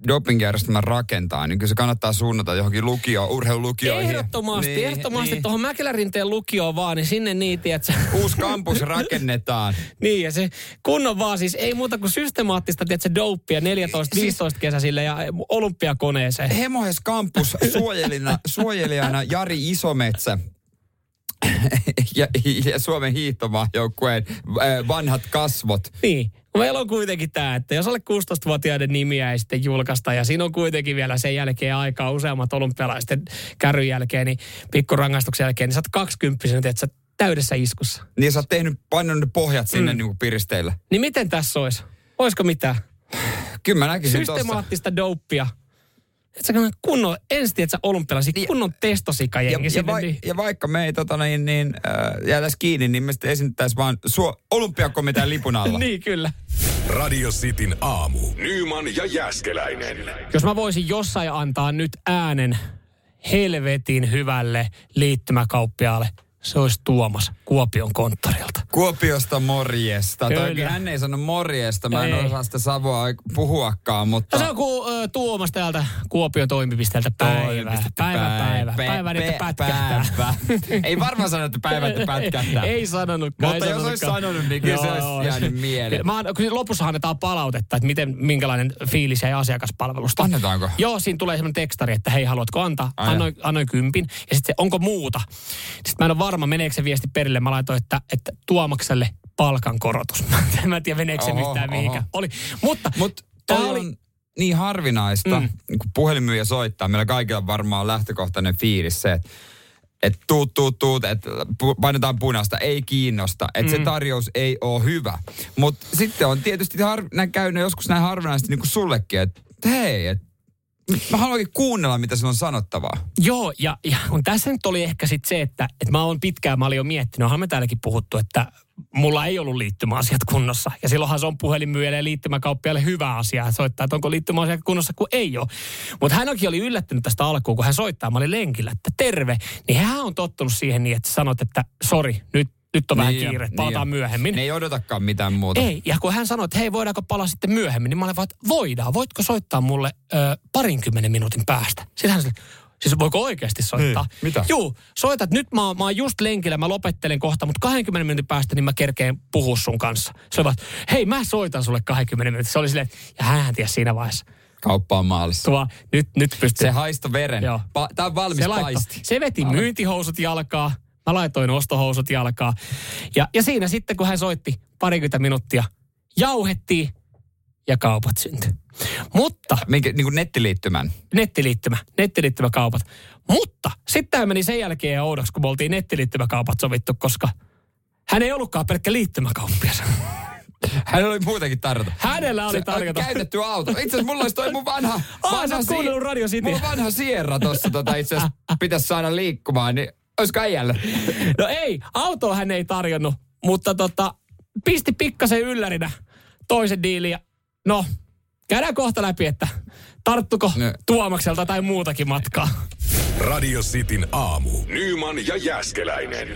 dopingjärjestelmän rakentaa, niin kyllä se kannattaa suunnata johonkin lukioon, urheilulukioihin. Ehdottomasti, niin, ehdottomasti. Niin. Tuohon Mäkelärinteen lukioon vaan, niin sinne niitä, että... Uusi kampus rakennetaan. Niin, ja se kunnon vaan siis, ei muuta kuin systemaattista, tiedät se dopia neljätoista viisitoista siis... kesäisille ja olympiakoneeseen. Hemohes kampus suojelijana, suojelijana Jari Isometsä. Ja, ja Suomen hiihtomaajoukkueen vanhat kasvot. Niin. Meillä on kuitenkin tämä, että jos alle kuusitoistavuotiaiden nimiä ei sitten julkaista, ja siinä on kuitenkin vielä sen jälkeen aikaa useammat olympialaisten kärryn jälkeen, niin pikkurangaistuksen jälkeen, niin sä oot kaksikymppisenä, että sä täydessä iskussa. Niin sä oot tehnyt, painanut pohjat sinne mm. niin kuin piristeillä. Niin miten tässä olisi? Olisiko mitään? Kyllä mä näkisin tossa. Systemaattista dopia. Että sä kunnon, ensin tiedät sä olympialaisia, kunnon testosikajengi. Ja, ja, va, niin. ja vaikka me ei tota niin, niin, äh, jäätäisi kiinni, niin me sitten esittäisiin vaan suo, olympiakomitean lipun alla. Niin, kyllä. Radio Cityn aamu. Nyyman ja Jääskeläinen. Jos mä voisin jossain antaa nyt äänen helvetin hyvälle liittymäkauppiaalle, se olisi Tuomas Kuopion konttorilta. Kuopiosta morjesta. Toki hän ei sano morjesta. Mä en ei. osaa sitä Savoa puhuakaan, mutta... No, se on kuin uh, Tuomas täältä Kuopion toimipisteeltä päivää. Päivä, päivä. Päivä, että pätkähtää. Ei varmaan sanonut, että päivä, että pätkähtää. Ei sanonutkaan. Mutta jos olisi sanonut, niin kyllä se olisi jäänyt mieleen. Lopussa annetaan palautetta, että miten, minkälainen fiilis jäi asiakaspalvelusta. Annetaanko? Joo, siinä tulee semmoinen tekstari, että hei, haluatko antaa? Annoin kympin. Ja sitten onko muuta? Sitten mä en varma, meneekö se viesti perille. Mä laitoin, että, että Tuomakselle palkankorotus. Mä en tiedä, meneekö se mistään mihinkään. Oli. Mutta Mut tämä oli... On niin harvinaista, mm. kun puhelinmyyjä soittaa. Meillä kaikilla varmaan lähtökohtainen fiilis se, että et tuut, tuut, tuut, että painetaan punaista, ei kiinnosta, että mm. se tarjous ei ole hyvä. Mutta sitten on tietysti har... käynyt joskus näin harvinaisesti niin kuin sullekin, että hei, että mä haluankin kuunnella, mitä se on sanottavaa. Joo, ja, ja tässä nyt oli ehkä sitten se, että, että mä oon pitkään, mä olin jo miettinyt, onhan me täälläkin puhuttu, että mulla ei ollut liittymäasiat kunnossa. Ja silloinhan se on puhelinmyyjälle ja liittymäkauppialle hyvä asia soittaa, että onko liittymäasiat kunnossa, kun ei ole. Mutta hänkin oli yllättynyt tästä alkuun, kun hän soittaa, mä olin lenkillä, että terve. Niin hän on tottunut siihen niin, että sanot, että sori, nyt. Nyt on niin vähän kiire, palataan niin myöhemmin. Ne ei odotakaan mitään muuta. Ei, ja kun hän sanoi, että hei, voidaanko palaa sitten myöhemmin, niin mä olin vaan, että voidaan. Voitko soittaa mulle ö, parinkymmenen minuutin päästä? Sitten hän sanoi, siis voiko oikeasti soittaa? Niin, mitä? Juu, soitat. Nyt mä, mä oon just lenkillä, mä lopettelen kohta, mutta kaksikymmentä minuutin päästä, niin mä kerkeen puhua sun kanssa. Se oli vaan, hei, mä soitan sulle kaksikymmentä minuutin. Se oli silleen, ja hänhän tiesi siinä vaiheessa. Kauppa on maalissa. Tuo, nyt, nyt pystyy. Se haisto veren. Pa- Tää on valmis se paisti. Se veti Valmi. myyntihousut jalkaa. Mä laitoin ostohousut jalkaa. Ja, ja siinä sitten, kun hän soitti parikymmentä minuuttia, jauhettiin ja kaupat syntyi. Mutta... Minkä, niin kuin nettiliittymän? Nettiliittymä. Nettiliittymäkaupat. Mutta sitten meni sen jälkeen oudoksi, kun me oltiin nettiliittymäkaupat sovittu, koska hän ei ollutkaan pelkkä liittymäkauppias. Hänellä oli muutenkin tarjota. Hänellä oli tarjota. Se, käytetty auto. Itse asiassa mulla olisi toi mun vanha... Aa, vanha sä si- Radio City. Mulla vanha Sierra tossa. Tota, itse asiassa pitäisi saada liikkumaan, niin... Olisiko äijällä? No ei, autoa hän ei tarjonnut, mutta tota, pisti pikkasen yllärinä toisen diilin. No, käydään kohta läpi, että tarttuko no. Tuomakselta tai muutakin matkaa. Radio Cityn aamu. Nyyman ja Jääskeläinen.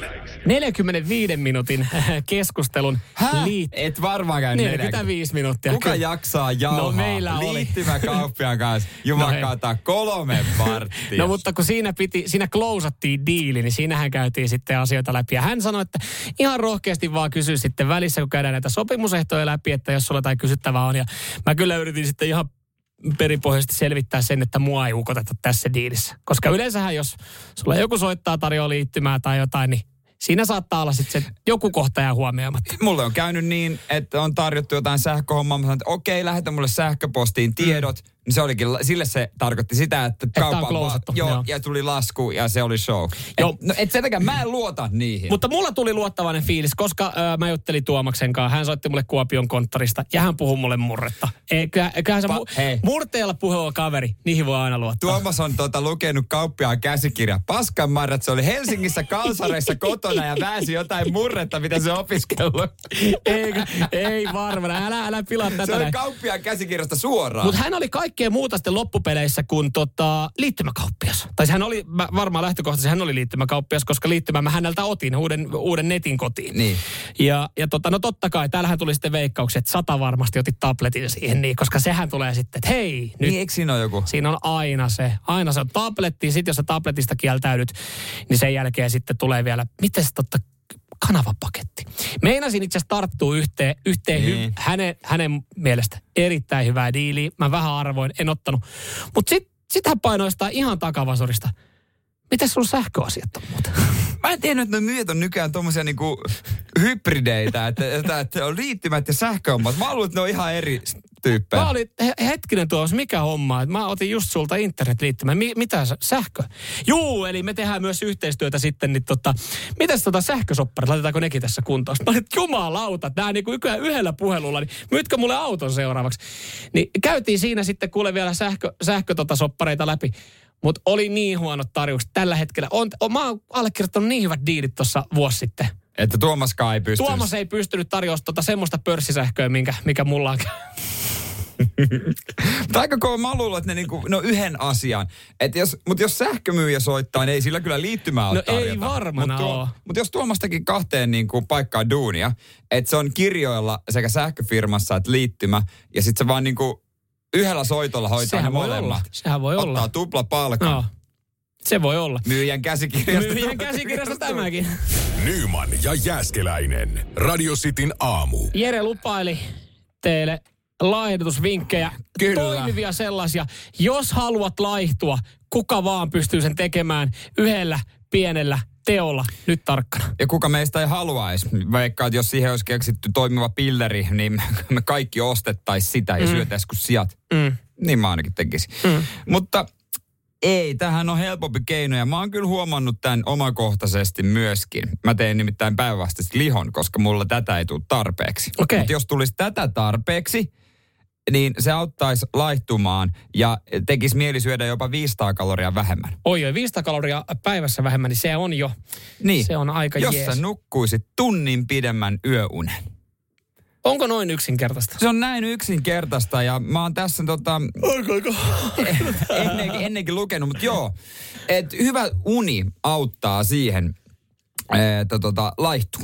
neljänkymmenenviiden minuutin keskustelun. Hä? Liit- Et varmaan käy neljäkymmentäviisi minuuttia. Kuka kyllä jaksaa jauhaa no, liittymäkauppiaan kanssa? Jumakauta no, kolme varttia. No mutta kun siinä, piti, siinä klousattiin diili, niin siinähän käytiin sitten asioita läpi. Ja hän sanoi, että ihan rohkeasti vaan kysy sitten välissä, kun käydään näitä sopimusehtoja läpi, että jos sulla jotain kysyttävää on. Ja mä kyllä yritin sitten ihan perinpohjaisesti selvittää sen, että mua ei ukoteta tässä diilissä. Koska yleensähän, jos sulla joku soittaa tarjoaa liittymää tai jotain, niin siinä saattaa olla sitten se joku kohta jää huomioimatta. Mulle on käynyt niin, että on tarjottu jotain sähköhommaa. Mä sanon, että okei, lähetä mulle sähköpostiin tiedot. Mm. Niin se olikin, sille se tarkoitti sitä, että kauppa on joo, joo, ja tuli lasku ja se oli show. Joo. Et, no et sentäkään, mä en luota niihin. Mutta mulla tuli luottavainen fiilis, koska ö, mä juttelin Tuomaksen kanssa. Hän soitti mulle Kuopion konttorista ja hän puhui mulle murretta. E, kyllähän kyllähän se mu- murteella puhuu kaveri, niihin voi aina luottaa. Tuomas on tuota, lukenut kauppiaan käsikirja. Paskan marrat, se oli Helsingissä kalsareissa kotona ja väsi jotain murretta, mitä se opiskellut. ei, ei varmana, älä, älä pilaa tätä. Se oli kauppiaan käsikirjasta suoraan. Mutta hän oli kaikki Kaikkea muuta sitten loppupeleissä kuin tota, liittymäkauppias. Tai hän oli, varmaan lähtökohtaisesti hän oli liittymäkauppias, koska liittymä mä häneltä otin uuden, uuden netin kotiin. Niin. Ja, ja tota, no totta kai, täällähän tuli sitten veikkauksia, että sata varmasti otit tabletin siihen, niin, koska sehän tulee sitten, että hei. Nyt, niin eikö siinä ole joku? Siinä on aina se, aina se on tabletti. Sitten jos sä tabletista kieltäydyt, niin sen jälkeen sitten tulee vielä, miten se totta kanavapaketti. Meinasin itse asiassa tarttua yhteen, yhteen mm. hy, hänen, hänen mielestä erittäin hyvää diiliä. Mä vähän arvoin, en ottanut. Mutta sitten sit hän painoi sitä ihan takavasorista. Mitäs sun sähköasiat on muuta? Mä en tiennyt, että ne myyjät on nykyään tommosia niinku hybrideitä, että, että, että on liittymät ja sähköhommat. Mä luulen, että ne on ihan eri tyyppejä. Mä olin, hetkinen Tuomas, mikä homma, että mä otin just sulta internetliittymän. Mi, mitä sähkö? Juu, eli me tehdään myös yhteistyötä sitten, niin tota, mitäs tota sähkösopparit, laitetaanko nekin tässä kuntoon? Mä olin, että jumalauta, tää niinku yhdellä puhelulla, niin myytkö mulle auton seuraavaksi? Niin käytiin siinä sitten kuule vielä sähkö, sähkö tota soppareita läpi. Mutta oli niin huonot tarjoukset tällä hetkellä. On, on, mä oon allekirjoittanut niin hyvät diilit tuossa vuosi sitten. Että Tuomaskaan ei pystynyt. Tuomas ei pystynyt tarjoamaan tota semmoista pörssisähköä, minkä, mikä mulla on. Mutta aika kova, mä luulen, että ne niinku, no yhden asian. Jos, mutta jos sähkömyyjä soittaa, niin ei sillä kyllä liittymää ole no tarjota. Ei varmana mut tuo, Mutta jos Tuomastakin kahteen niinku paikkaan duunia, että se on kirjoilla sekä sähköfirmassa että liittymä, ja sitten se vaan niinku yhdellä soitolla hoitaa ne molemmat. Sehän voi olla. Ottaa tupla palkan. No. Se voi olla. Myyjän käsikirjasta. Myyjän käsikirjasta tämäkin. Nyyman ja Jääskeläinen. Radio Cityn aamu. Jere lupaili teille laihdutusvinkkejä. Kyllä. Toimivia sellaisia. Jos haluat laihtua, kuka vaan pystyy sen tekemään yhdellä pienellä teolla. Nyt tarkkana. Ja kuka meistä ei haluaisi. Vaikka jos siihen olisi keksitty toimiva pilleri, niin me kaikki ostettaisiin sitä ja mm. syötäisiin kuin sijat. Mm. Niin mä ainakin tekisin. Mm. Mutta ei, tämähän on helpompi keino ja mä oon kyllä huomannut tämän omakohtaisesti myöskin. Mä tein nimittäin päinvastaisesti lihon, koska mulla tätä ei tule tarpeeksi. Okay. Mutta jos tulisi tätä tarpeeksi, niin se auttaisi laihtumaan ja tekisi mieli syödä jopa viisisataa kaloria vähemmän. Oi oi, viisisataa kaloria päivässä vähemmän, niin se on jo. Niin, se on aika jos jees. Sä nukkuisit tunnin pidemmän yöunen. Onko noin yksinkertaista? Se on näin yksinkertaista ja mä oon tässä tota... Oiko, oiko? ennenkin, ennenkin lukenut, mutta joo. Et hyvä uni auttaa siihen, että tota, laihtuu.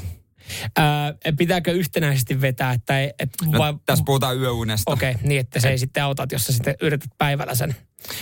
Öö, pitääkö yhtenäisesti vetää? Että ei, et no, vai... Tässä puhutaan yöunesta. Okei, okay, niin että se ei sitten auta, jos sä sitten yrität päivällä sen.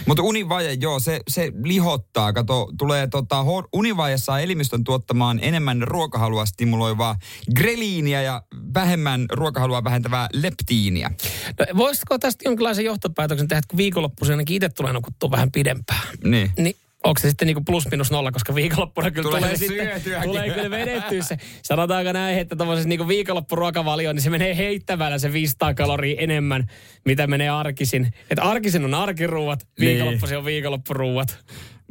Mutta univaje, joo, se, se lihottaa. Kato, tulee tota, univajessa elimistön tuottamaan enemmän ruokahalua stimuloivaa greliiniä ja vähemmän ruokahalua vähentävää leptiiniä. No, voisitko tästä jonkinlaisen johtopäätöksen tehdä, kun viikonloppuisin ainakin itse tulee nukuttua vähän pidempään? Niin. Ni- Onko se sitten niinku plus minus nolla, koska viikonloppuna kyllä tulee, tulee sitten, tulee kyllä vedettyä se. Sanotaanko näin, että tuollaisessa niinku viikonloppuruokavalioon, niin se menee heittämällä se viisisataa kaloria enemmän, mitä menee arkisin. Että arkisin on arkiruuat, viikonloppuisin on viikonloppuruuat.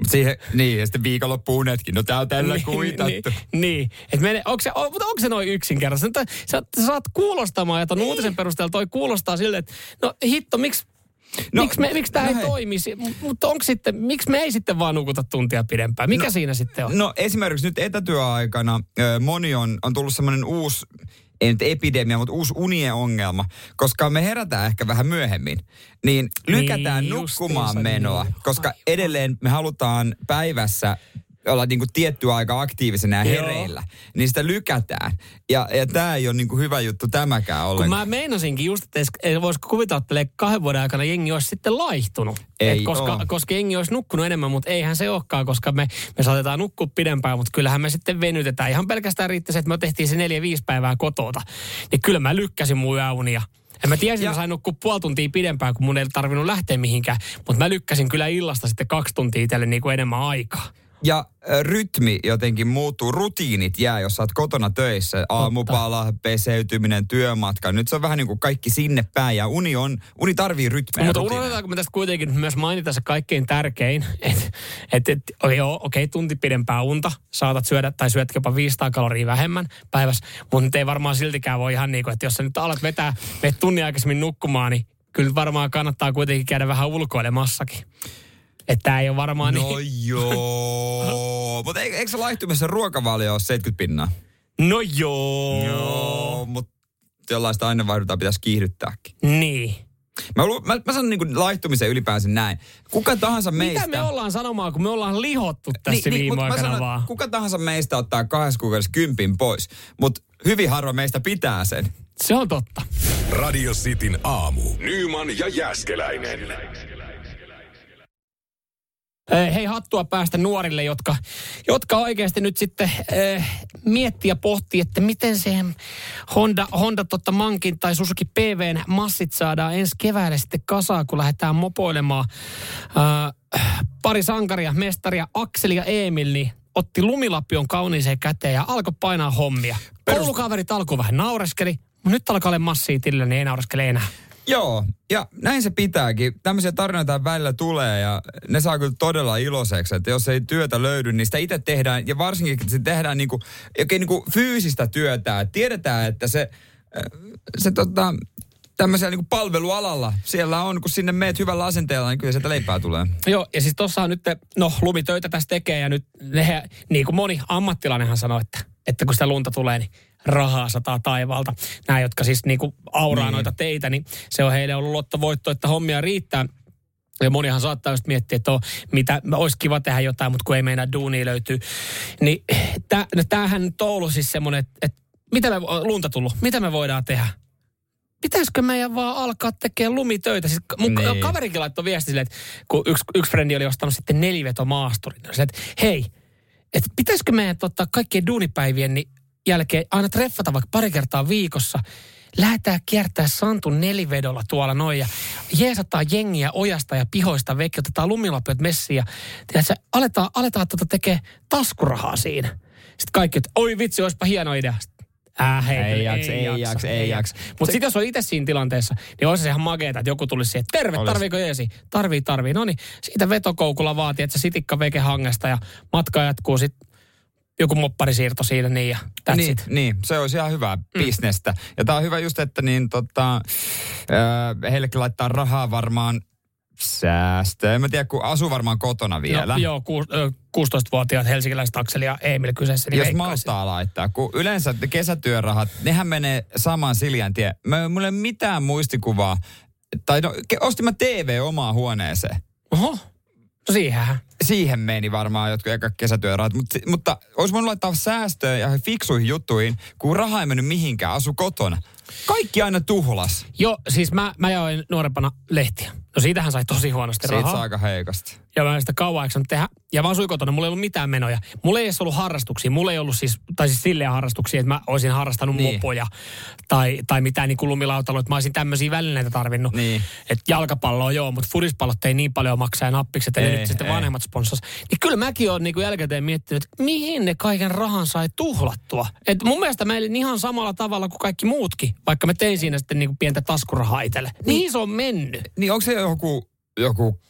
Siihen, niin, ja sitten viikonloppuunetkin. No tää on tällä niin, kuitattu. Niin, niin. Että mene, onko se, on, onko se noin yksinkertaisesti? Sä, sä saat kuulostamaan, ja ton uutisen perusteella toi kuulostaa silleen, että no hitto, miksi... No, miksi me, miksi tämä no, ei toimisi? Mutta onko sitten, miksi me ei sitten vaan nukuta tuntia pidempään? Mikä no, siinä sitten on? No esimerkiksi nyt etätyöaikana moni on, on tullut semmoinen uusi ei nyt epidemia, mutta uusi unien ongelma, koska me herätään ehkä vähän myöhemmin, niin lykätään niin, nukkumaan menoa, niin. Koska aivan. Edelleen me halutaan päivässä olla niin kuin tietty aika aktiivisena ja hereillä, joo. Niin sitä lykätään. Ja, ja tämä ei ole niin kuin hyvä juttu tämäkään ollenkaan. Kun mä meinasinkin just, että voisiko kuvitella, että kahden vuoden aikana jengi olisi sitten laihtunut. Ei koska, koska jengi olisi nukkunut enemmän, mutta eihän se olekaan, koska me, me saatetaan nukkua pidempään, mutta kyllähän me sitten venytetään. Ihan pelkästään riittäisi, että me tehtiin se neljä, viisi päivää kotota. Niin kyllä mä lykkäsin mun yöunia. En mä tiesin, että mä sain nukkua puoli tuntia pidempään, kun mun ei tarvinnut lähteä mihinkään. Mutta mä lykkäsin kyllä illasta sitten kaksi tuntia tälle niin kuin enemmän aikaa. Ja rytmi jotenkin muuttuu, rutiinit jää, jos sä oot kotona töissä. Aamupala, peseytyminen, työmatka. Nyt se on vähän niin kuin kaikki sinne päin ja uni, on, uni tarvii rytmiä. Mutta unohdetaanko me tästä kuitenkin myös mainita se kaikkein tärkein, että et, et, joo, okei, tunti pidempää unta. Saatat syödä tai syöt jopa viisisataa kaloria vähemmän päivässä, mutta ei varmaan siltikään voi ihan niin kuin, että jos sä nyt alat vetää, menet tunnin aikaisemmin nukkumaan, niin kyllä varmaan kannattaa kuitenkin käydä vähän ulkoilemassakin. Että tää ei ole varmaan no niin. No joo. Mutta eikö, eikö se laihtumisen ruokavalio ole seitsemänkymmentä pinnaa? No joo. Joo, mutta sellaista aineenvaihduntaa pitäisi kiihdyttääkin. Niin. Mä, mä, mä sanon niin kuin laihtumisen ylipäänsä näin. Kuka tahansa meistä... Mitä me ollaan sanomaan, kun me ollaan lihottu tässä niin, viime aikana vaan? Kuka tahansa meistä ottaa kahdessa kuukaudessa kympin pois, mutta hyvin harva meistä pitää sen. Se on totta. Radio Cityn aamu. Nyyman ja Jääskeläinen. Hei, hattua päästä nuorille, jotka, jotka oikeasti nyt sitten äh, miettii ja pohtii, että miten se Honda, Honda totta Mankin tai Suzuki P V:n massit saadaan ensi keväällä sitten kasaan, kun lähdetään mopoilemaan. Äh, pari sankaria, mestaria, Akseli ja Emil, niin otti lumilapion kauniiseen käteen ja alkoi painaa hommia. Perust... Koulukaverit alkoi vähän naureskeli, mutta nyt alkaa olla massia tilillä, niin ei naureskele enää. Joo, ja näin se pitääkin. Tämmöisiä tarinoita välillä tulee ja ne saa kyllä todella iloiseksi, että jos ei työtä löydy, niin sitä itse tehdään. Ja varsinkin, että se tehdään niinku, niinku fyysistä työtä. Tiedetään, että se, se tota, tämmöisellä niinku palvelualalla siellä on, kun sinne meet hyvällä asenteella, niin kyllä sieltä leipää tulee. Joo, ja siis tossahan nyt, no lumitöitä tässä tekee ja nyt ne, niin kuin moni ammattilainenhan sanoi, että, että kun sitä lunta tulee, niin rahaa sataa taivaalta. Nämä, jotka siis niinku auraa niin. Noita teitä, niin se on heille ollut lottovoitto, että hommia riittää. Ja monihan saattaa just miettiä, että on, mitä, olisi kiva tehdä jotain, mutta kun ei meinaa duunia löytyy. Niin tä, no tämähän nyt on ollut siis semmoinen, että, että mitä me, lunta tullut, mitä me voidaan tehdä? Pitäisikö meidän vaan alkaa tekemään lumitöitä? Siis mun niin. Kaverikin laittoi viesti silleen, että kun yksi, yksi frendi oli ostanut sitten nelivetomaasturin. Silleen, että hei, että pitäisikö meidän ottaa kaikkien duunipäivien, niin jälkeen aina treffata vaikka pari kertaa viikossa. Lähdetään kiertää santun nelivedolla tuolla noin ja jeesataan jengiä ojasta ja pihoista vekki. Otetaan lumilapiot messiin ja tiedätkö, aletaan, aletaan tuota tekemään taskurahaa siinä. Sitten kaikki, että oi vitsi, olisipa hieno idea. Äh, hei, ei jaksa, ei jaksa, jaksa, ei jaksa. jaksa. Mutta sitten jos on itse siinä tilanteessa, niin olisi se ihan mageeta, että joku tulisi siihen, terve, olis. Tarviiko jeesi? Tarvii, tarvii. No niin, siitä vetokoukulla vaatii, että se sitikka veke hangesta ja matka jatkuu sitten. Joku mopparisiirto siinä, niin ja that's niin, it. Niin, se olisi ihan hyvää bisnestä. Mm. Ja tämä on hyvä just, että niin, tota, heillekin laittaa rahaa varmaan säästöön. En mä tiedä, kun asuu varmaan kotona vielä. No, joo, kuus, ö, kuusitoistavuotiaat helsinkiläiset Akseli ja Emil kyseessä. Niin jos maltaa laittaa, kun yleensä kesätyörahat, nehän menee samaan siljään tien. Mulla ei ole mitään muistikuvaa. Tai no, ostin mä T V omaan huoneeseen. Oho. Siihenhän. Siihen meni varmaan jotkut eka kesätyörahat, mutta, mutta olisi voinut laittaa säästöön ja fiksuihin juttuihin, kun raha ei mennyt mihinkään, asu kotona. Kaikki aina tuhlas. Joo, siis mä, mä join nuorempana lehtiä. No siitähän sai tosi huonosti rahaa. Siitä saa aika heikosti. Ja mä en sitä kauan aikaisemmin tehdä. Ja mä asuin kotona, mulla ei ollut mitään menoja. Mulla ei edes ollut harrastuksia. Mulla ei ollut siis, tai siis silleen harrastuksia, että mä olisin harrastanut niin. Mopoja. Tai, tai mitään niin kuin lumilautailuja, että mä olisin tämmöisiä välineitä tarvinnut. Niin. Että jalkapalloa joo, mutta futispallot ei niin paljon maksaa ja nappikset, että nyt sitten vanhemmat sponssas. Niin kyllä mäkin oon niin kuin jälkeen miettinyt, että mihin ne kaiken rahan sai tuhlattua. Että mun mielestä mä elin ihan samalla tavalla kuin kaikki muutkin. Vaikka mä tein siinä sitten niinku pientä taskurahaa itselle. Niin, niin se on mennyt. Niin onko se joku, joku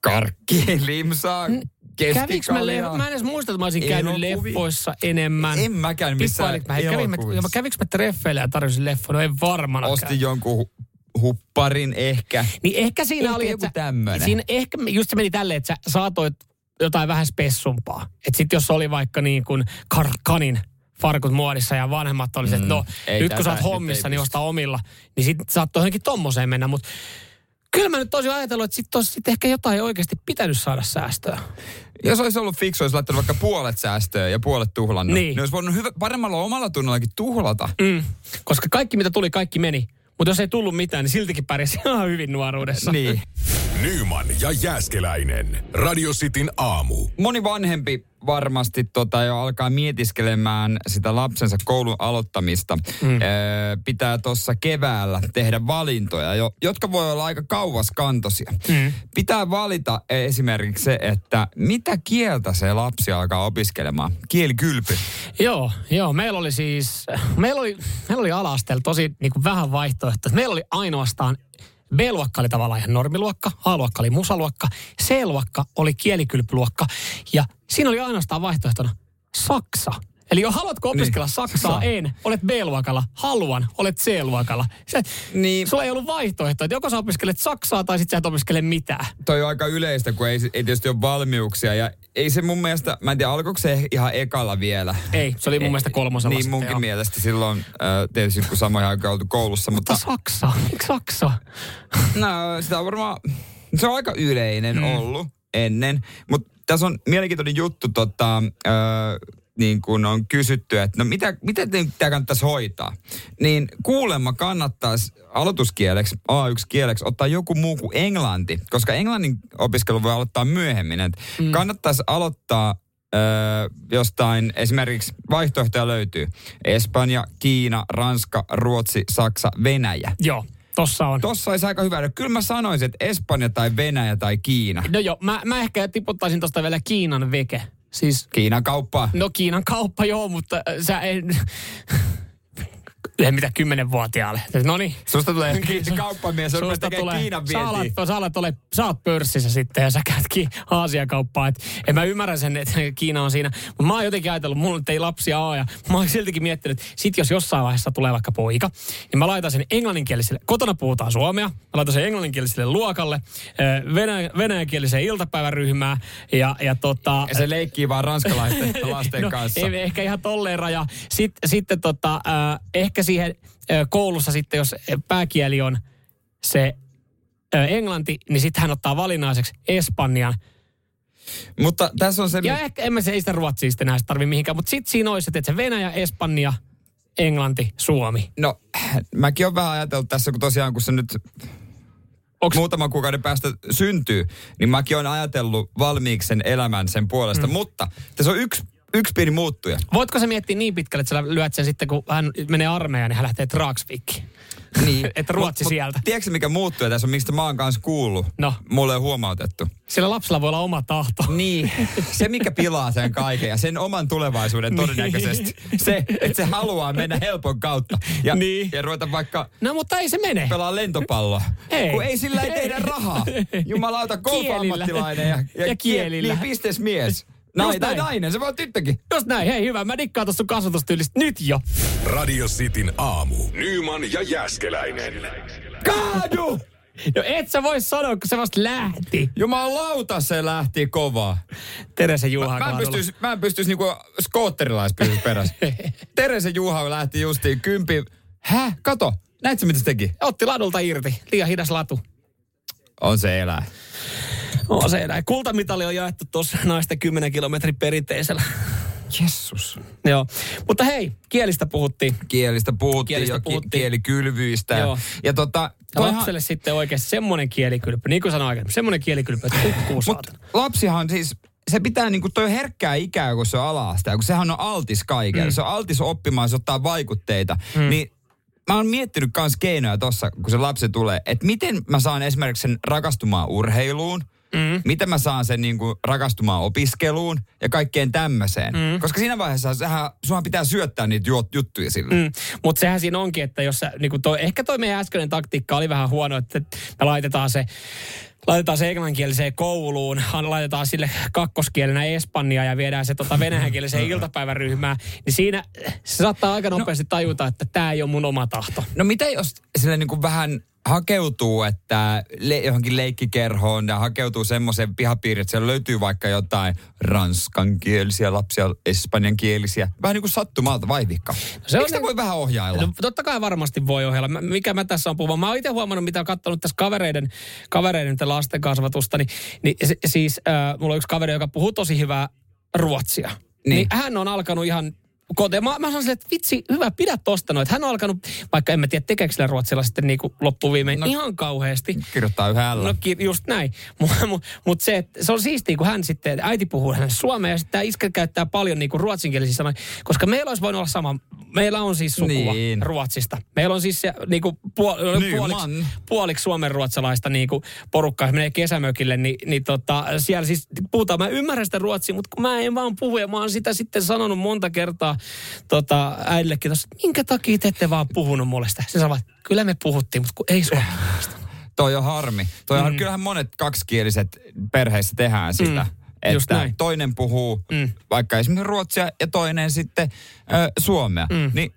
karkki, limsaa, N- keskikaljaa? Mä, mä en edes muista, että mä olisin käynyt elokuvia. Leffoissa enemmän. En mäkään missään elokuvissa. Kävikö mä treffeille ja tarjosin leffoa? No en varmaan. Ostin käy. Jonkun hu- hupparin ehkä. Niin ehkä siinä ehkä oli, että sä, siinä ehkä just se meni tälleen, että sä saatoit jotain vähän spessumpaa. Että sit jos oli vaikka niin kuin karkkanin farkut muodissa ja vanhemmat oli se, että no, mm, nyt kun sä oot hommissa, niin osta omilla. Niin sit saattoi johonkin tommoseen mennä, mutta kyllä mä nyt tosi ajatellut, että sit olisi sit ehkä jotain oikeasti pitänyt saada säästöä. Jos olisi ollut fiksu, olisi laittanut vaikka puolet säästöä ja puolet tuhlannut. Niin. Ne olisi voinut hyvä, paremmalla omalla tunnellakin tuhlata. Mm, koska kaikki mitä tuli, kaikki meni. Mutta jos ei tullut mitään, niin siltikin pärjäsi ihan hyvin nuoruudessa. Niin. Nyyman ja Jääskeläinen. Radio Cityn aamu. Moni vanhempi varmasti tota jo alkaa mietiskelemään sitä lapsensa koulun aloittamista. Mm. Öö, pitää tuossa keväällä tehdä valintoja, jo, jotka voi olla aika kauaskantoisia. Mm. Pitää valita esimerkiksi se, että mitä kieltä se lapsi alkaa opiskelemaan. Kielikylpy. Joo, joo. Meillä oli siis, meillä oli, meillä oli ala-asteella tosi niin kuin vähän vaihtoehtoja. Meillä oli ainoastaan B-luokka oli tavallaan ihan normiluokka, A-luokka oli musaluokka, C-luokka oli kielikylpyluokka ja siinä oli ainoastaan vaihtoehtona saksa. Eli jo haluatko opiskella niin. saksaa, en, olet B-luokalla, haluan, olet C-luokalla. Se, niin. Sulla ei ollut vaihtoehtoa, että joko sä opiskelet saksaa tai sit sä et opiskele mitään. Toi on aika yleistä, kun ei, ei tietysti ole valmiuksia ja ei se mun mielestä, mä en tiedä, alkoiko se ihan ekalla vielä? Ei, se oli mun ei, mielestä kolmosella. Niin munkin joo. mielestä silloin äh, tietysti kun samoja aikaa oltu koulussa, mutta... mutta saksa, eikö saksa? No sitä on varmaan, se on aika yleinen mm. ollut ennen, mutta tässä on mielenkiintoinen juttu tota... Äh, niin kun on kysytty, että no mitä, miten tämä kannattaisi hoitaa, niin kuulemma kannattaisi aloituskieleksi, A yksi kieleksi ottaa joku muu kuin englanti, koska englannin opiskelu voi aloittaa myöhemmin. Mm. Kannattaisi aloittaa ö, jostain, esimerkiksi vaihtoehtoja löytyy, Espanja, Kiina, Ranska, Ruotsi, Saksa, Venäjä. Joo. Tossa on. Tossa olisi aika hyvä. Kyllä mä sanoisin, että Espanja tai Venäjä tai Kiina. No joo, mä, mä ehkä tiputtaisin tosta vielä Kiinan veke. Siis, Kiinan kauppa. No Kiinan kauppa, joo, mutta äh, sä en... Ei mitä kymmenenvuotiaalle. No niin. Susta tulee kauppamies, se rupeaa tekemään Kiinan vientiä. Sä, sä, sä oot pörssissä sitten ja sä käytkin Aasia-kauppaa. Et, en mä ymmärrä sen, että Kiina on siinä. Mä oon jotenkin ajatellut, mulla nyt ei lapsia ole. Ja mä oon siltikin miettinyt, että sit jos jossain vaiheessa tulee vaikka poika, niin mä laitan sen englanninkieliselle, kotona puhutaan suomea, mä laitan sen englanninkieliselle luokalle, venä, venäjänkieliseen iltapäiväryhmään. Ja, ja, tota, ja se leikkii vaan ranskalaisten lasten no, kanssa. Ei, ehkä ihan tolleen raja. Sitten, sitten tota, äh, ehkä siihen koulussa sitten, jos pääkieli on se englanti, niin sitten hän ottaa valinnaiseksi Espanjan. Mutta tässä on se... Ja ehkä en mä se, ei sitä ruotsia sitten näistä tarvitse mihinkään, mutta sitten siinä olisi, että se Venäjä, Espanja, Englanti, Suomi. No, mäkin olen vähän ajatellut tässä, kun tosiaan kun se nyt... Onks... muutaman kuukauden päästä syntyy, niin mäkin olen ajatellut valmiiksi sen elämän sen puolesta, mm. mutta tässä on yksi... Yksi pieni muuttuja. Voitko sä miettiä niin pitkälle, että sä lyöt sen sitten, kun hän menee armeijaan, niin hän lähtee Dragsvikiin. Niin. Että Ruotsi mut, sieltä. Mut, tiedätkö mikä muuttuja tässä on, mistä mä oon kanssa kuullut? No. Mulle on huomautettu. Sillä lapsella voi olla oma tahto. Niin. Se, mikä pilaa sen kaiken ja sen oman tulevaisuuden todennäköisesti. Se, että se haluaa mennä helpon kautta. Ja, niin. ja ruveta vaikka... No, mutta ei se mene. Pelaa lentopalloa. Ei. Kun ei sillä ei tehdä rahaa. Jumalauta, golf-ammattilainen ja, ja, ja kielillä. Niin, pistesmies. Näin, näin. Nainen, se voi olla tyttökin. Just näin, hei hyvä, mä dikkaan tossa sun kasvatustyylistä nyt jo. Radio Cityn aamu. Nyyman ja Jääskeläinen. Kaadu! No et sä voi sanoa, kun se vasta lähti. Jumalauta, se lähti kovaa. Therese Johaug. Mä, mä en pystyis niinku skootterilaispysyä perässä. Therese Johaug lähti justiin kympi. Häh? Kato, näit sä mitä se teki? Otti ladulta irti, liian hidas latu. On se elää. No se näin. Kultamitali on jaettu tuossa naisten kymmenen kilometrin perinteisellä. Jessus. Joo. Mutta hei, kielistä puhuttiin. Kielistä puhuttiin, kielistä jo, puhuttiin. Ki- kielikylvyistä. Joo. Ja tota... Lapselle ihan... sitten oikeasti semmoinen kielikylpy, niin kuin sanoin aikaisemmin, semmoinen kielikylpy, että kukkuu saatana. Lapsihan siis... Se pitää niinku toi herkkää ikää, kun se on ala-aste, kun sehän on altis kaiken. Mm. Se on altis oppimaan, se ottaa vaikutteita. Mm. Niin... Mä oon miettinyt kans keinoja tossa, kun se lapsi tulee, että miten mä saan esimerkiksi sen rakastumaan urheiluun, mm. miten mä saan sen niin kuin rakastumaan opiskeluun ja kaikkeen tämmöiseen. Mm. Koska siinä vaiheessa sehän, sunhan pitää syöttää niitä juttuja sille. Mm. Mutta sehän siinä onkin, että jos sä, niin kuin toi, ehkä toi meidän äskeinen taktiikka oli vähän huono, että me laitetaan se... Laitetaan se englanninkieliseen kouluun, laitetaan sille kakkoskielenä Espanjaa ja viedään se tota venäjänkieliseen iltapäiväryhmään. Niin siinä se saattaa aika nopeasti tajuta, että tämä ei ole mun oma tahto. No mitä jos sille niin kuin vähän hakeutuu, että le- johonkin leikkikerhoon ja hakeutuu semmoiseen pihapiiriin, että siellä löytyy vaikka jotain ranskankielisiä lapsia, espanjankielisiä. Vähän niin kuin sattumalta vaivihka. No eikö ne... voi vähän ohjailla? No, totta kai varmasti voi ohjailla. Mä, mikä mä tässä on puhunut? Mä oon itse huomannut, mitä oon kattonut tässä kavereiden, kavereiden lasten kasvatusta. Niin, niin, siis äh, mulla on yksi kaveri, joka puhuu tosi hyvää ruotsia. Niin. Niin hän on alkanut ihan... Kote. Mä, mä sanon sille, että vitsi, hyvä, pidä tosta noin. Hän on alkanut, vaikka en mä tiedä, tekeekö sillä ruotsilla sitten niin kuin loppuviimein no, ihan kauheasti. Kirjoittaa yhdellä. No ki, just näin. Mutta mut se, se on siistiä, kun hän sitten, äiti puhuu hän suomea ja sitten tämä iskä käyttää paljon niin kuin ruotsinkielisiä sanoja. Koska meillä olisi voinut olla sama. Meillä on siis sukua niin. Ruotsista. Meillä on siis se, niin kuin puol, puoliksi, puoliksi suomenruotsalaista niin kuin porukkaa. Se menee kesämökille, niin, niin tota, siellä siis puhutaan. Mä ymmärrän sitä ruotsia, mutta kun mä en vaan puhu ja mä oon sitä sitten sanonut monta kertaa. Tota, äidillekin tuossa, minkä takia te ette vaan puhunut mulle sitä? Se sanoi, kyllä me puhuttiin, mutta kun ei suomalaista. Toi on harmi. Toi on, mm. Kyllähän monet kaksikieliset perheissä tehdään sitä. Mm. Että toinen puhuu mm. vaikka esimerkiksi ruotsia ja toinen sitten ö, suomea. Mm. Niin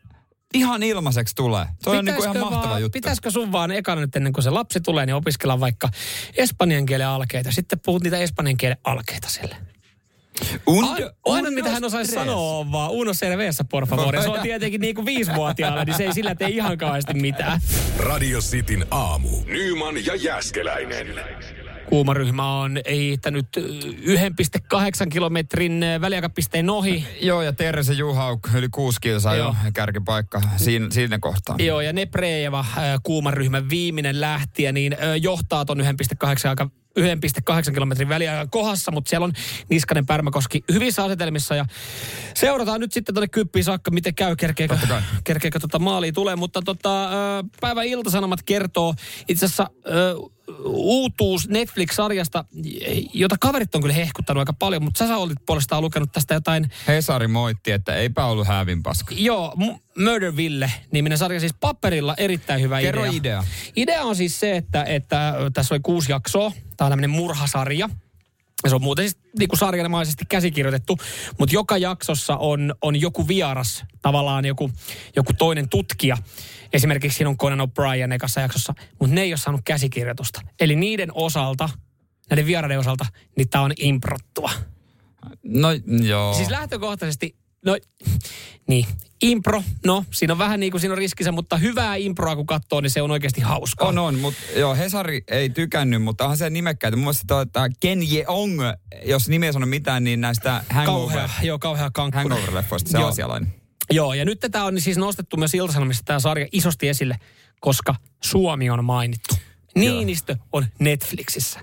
ihan ilmaiseksi tulee. Toi pitäiskö on niinku ihan mahtava vaan, juttu. Pitäisikö sun vaan ekana nyt ennen kuin se lapsi tulee, niin opiskella vaikka espanjan kielen alkeita. Sitten puhut niitä espanjan kielen alkeita sille. Aina mitä hän osaisi sanoa on vaan, uno cerveza por favor. Se on tietenkin niin kuin viisivuotiaana, niin se ei sillä tee ihan kauheasti mitään. Radio Cityn aamu. Nyyman ja Jääskeläinen. Kuuma ryhmä on hiihtänyt yhden pilkku kahdeksan kilometrin väliaikapisteen ohi. Joo, ja Therese Johaug yli kuusi kilsaa jo kärkipaikka siinä, siinä kohtaa. Joo, ja Neprejeva, kuuma ryhmän viimeinen lähtiä, niin johtaa ton yhden pilkku kahdeksan kilometrin väliä kohdassa, mutta siellä on Niskanen Pärmäkoski hyvissä asetelmissa ja seurataan nyt sitten tuonne kyppiin saakka, miten käy, kerkeekö, kerkeekö tota maaliin tulee, mutta tota, päivän Iltasanomat kertoo itse asiassa uh, uutuus Netflix-sarjasta, jota kaverit on kyllä hehkuttanut aika paljon, mutta sä olit puolestaan lukenut tästä jotain. Hesari moitti, että eipä ollut häävin paska. Joo, M- Murderville, niminen sarja siis paperilla erittäin hyvä idea. Kerro idea. Idea on siis se, että, että tässä oli kuusi jaksoa. Tämä on tämmöinen murhasarja. Se on muuten siis niin kuin sarjanomaisesti käsikirjoitettu, mutta joka jaksossa on, on joku vieras, tavallaan joku, joku toinen tutkija. Esimerkiksi siinä on Conan O'Brien ekassa jaksossa, mutta ne ei ole saanut käsikirjoitusta. Eli niiden osalta, näiden vieraiden osalta, niin tämä on improttua. No joo. Siis lähtökohtaisesti, no niin, impro, no siinä on vähän niin kuin siinä on riskissä, mutta hyvää improa kun katsoo, niin se on oikeasti hauskaa. On, on, mutta joo, Hesari ei tykännyt, mutta onhan se nimekkäitä. Mun mielestä toi, että Ken Jeong, jos nimi ei sano mitään, niin näistä hangover, joo, kauhea kankkunen. Hangover-leffoista, se on asialainen. Joo, ja nyt tätä on siis nostettu myös Ilta-Sanomissa tämä sarja isosti esille, koska Suomi on mainittu. Niinistö on Netflixissä.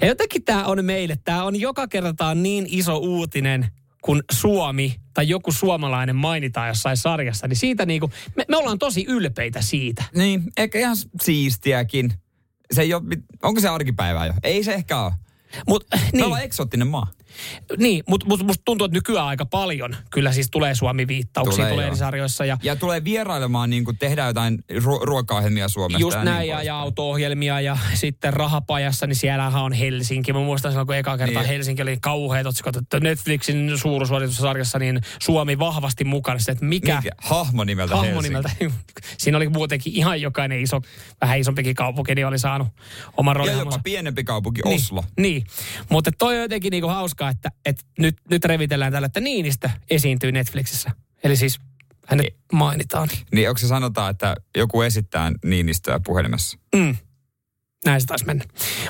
Ja jotenkin tämä on meille, tämä on joka kerta tää on niin iso uutinen, kun Suomi tai joku suomalainen mainitaan jossain sarjassa, niin siitä niinku, me, me ollaan tosi ylpeitä siitä. Niin, ehkä ihan siistiäkin. Se ei ole, onko se arkipäivää jo? Ei se ehkä ole. Mut, me niin. ollaan eksoottinen maa. Niin, mutta mut, musta tuntuu, että nykyään aika paljon kyllä siis tulee Suomi-viittauksia, tulee, tulee eri sarjoissa. Ja, ja tulee vierailemaan, niin kuin tehdään jotain ruo- ruokaohjelmia Suomesta. Just näin, ja, niin ja, ja auto-ohjelmia ja sitten Rahapajassa, niin siellähän on Helsinki. Mä muistan silloin, kun eka kertaa niin. Helsinki oli kauheat otsikot, että Netflixin suuruussuoritussarjassa, niin Suomi vahvasti mukana. Sitten, että mikä? mikä? Hahmo nimeltä Hahmo nimeltä. Siinä oli muutenkin ihan jokainen iso, vähän isompikin kaupunki, niin oli saanut oman roolin. Ja jopa pienempi kaupunki, Oslo. Niin, niin. Mutta toi jotenkin niinku hauska. Että, että nyt, nyt revitellään tällä, että Niinistö esiintyy Netflixissä. Eli siis hänet niin. mainitaan. Niin onko se sanotaan, että joku esittää Niinistöä puhelimessa? Mm. Näin se taisi mennä.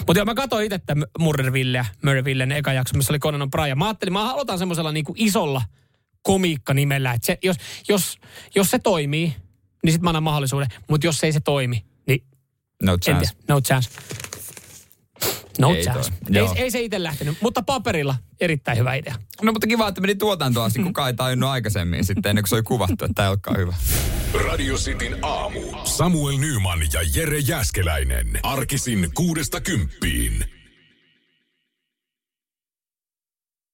Mutta joo, mä katsoin itse tämän Murdervilleä, Murdervillen eka jakso, missä oli Conan O'Brien. Mä ajattelin, mä aloitan semmoisella niinku isolla komiikkanimellä. Että se, jos, jos, jos se toimii, niin sit mä annan mahdollisuuden. Mutta jos ei se toimi, niin... No chance. Tiedä, no chance. No ei, ei, ei se itse lähtenyt, mutta paperilla erittäin hyvä idea. No mutta kiva, että meni tuotantoa asti, kukaan ei tajunnut aikaisemmin sitten, ennen kuin se oli kuvattu, että tämä olkaa hyvä. Radio Cityn aamu. Samuel Nyyman ja Jere Jääskeläinen. Arkisin kuudesta kymppiin.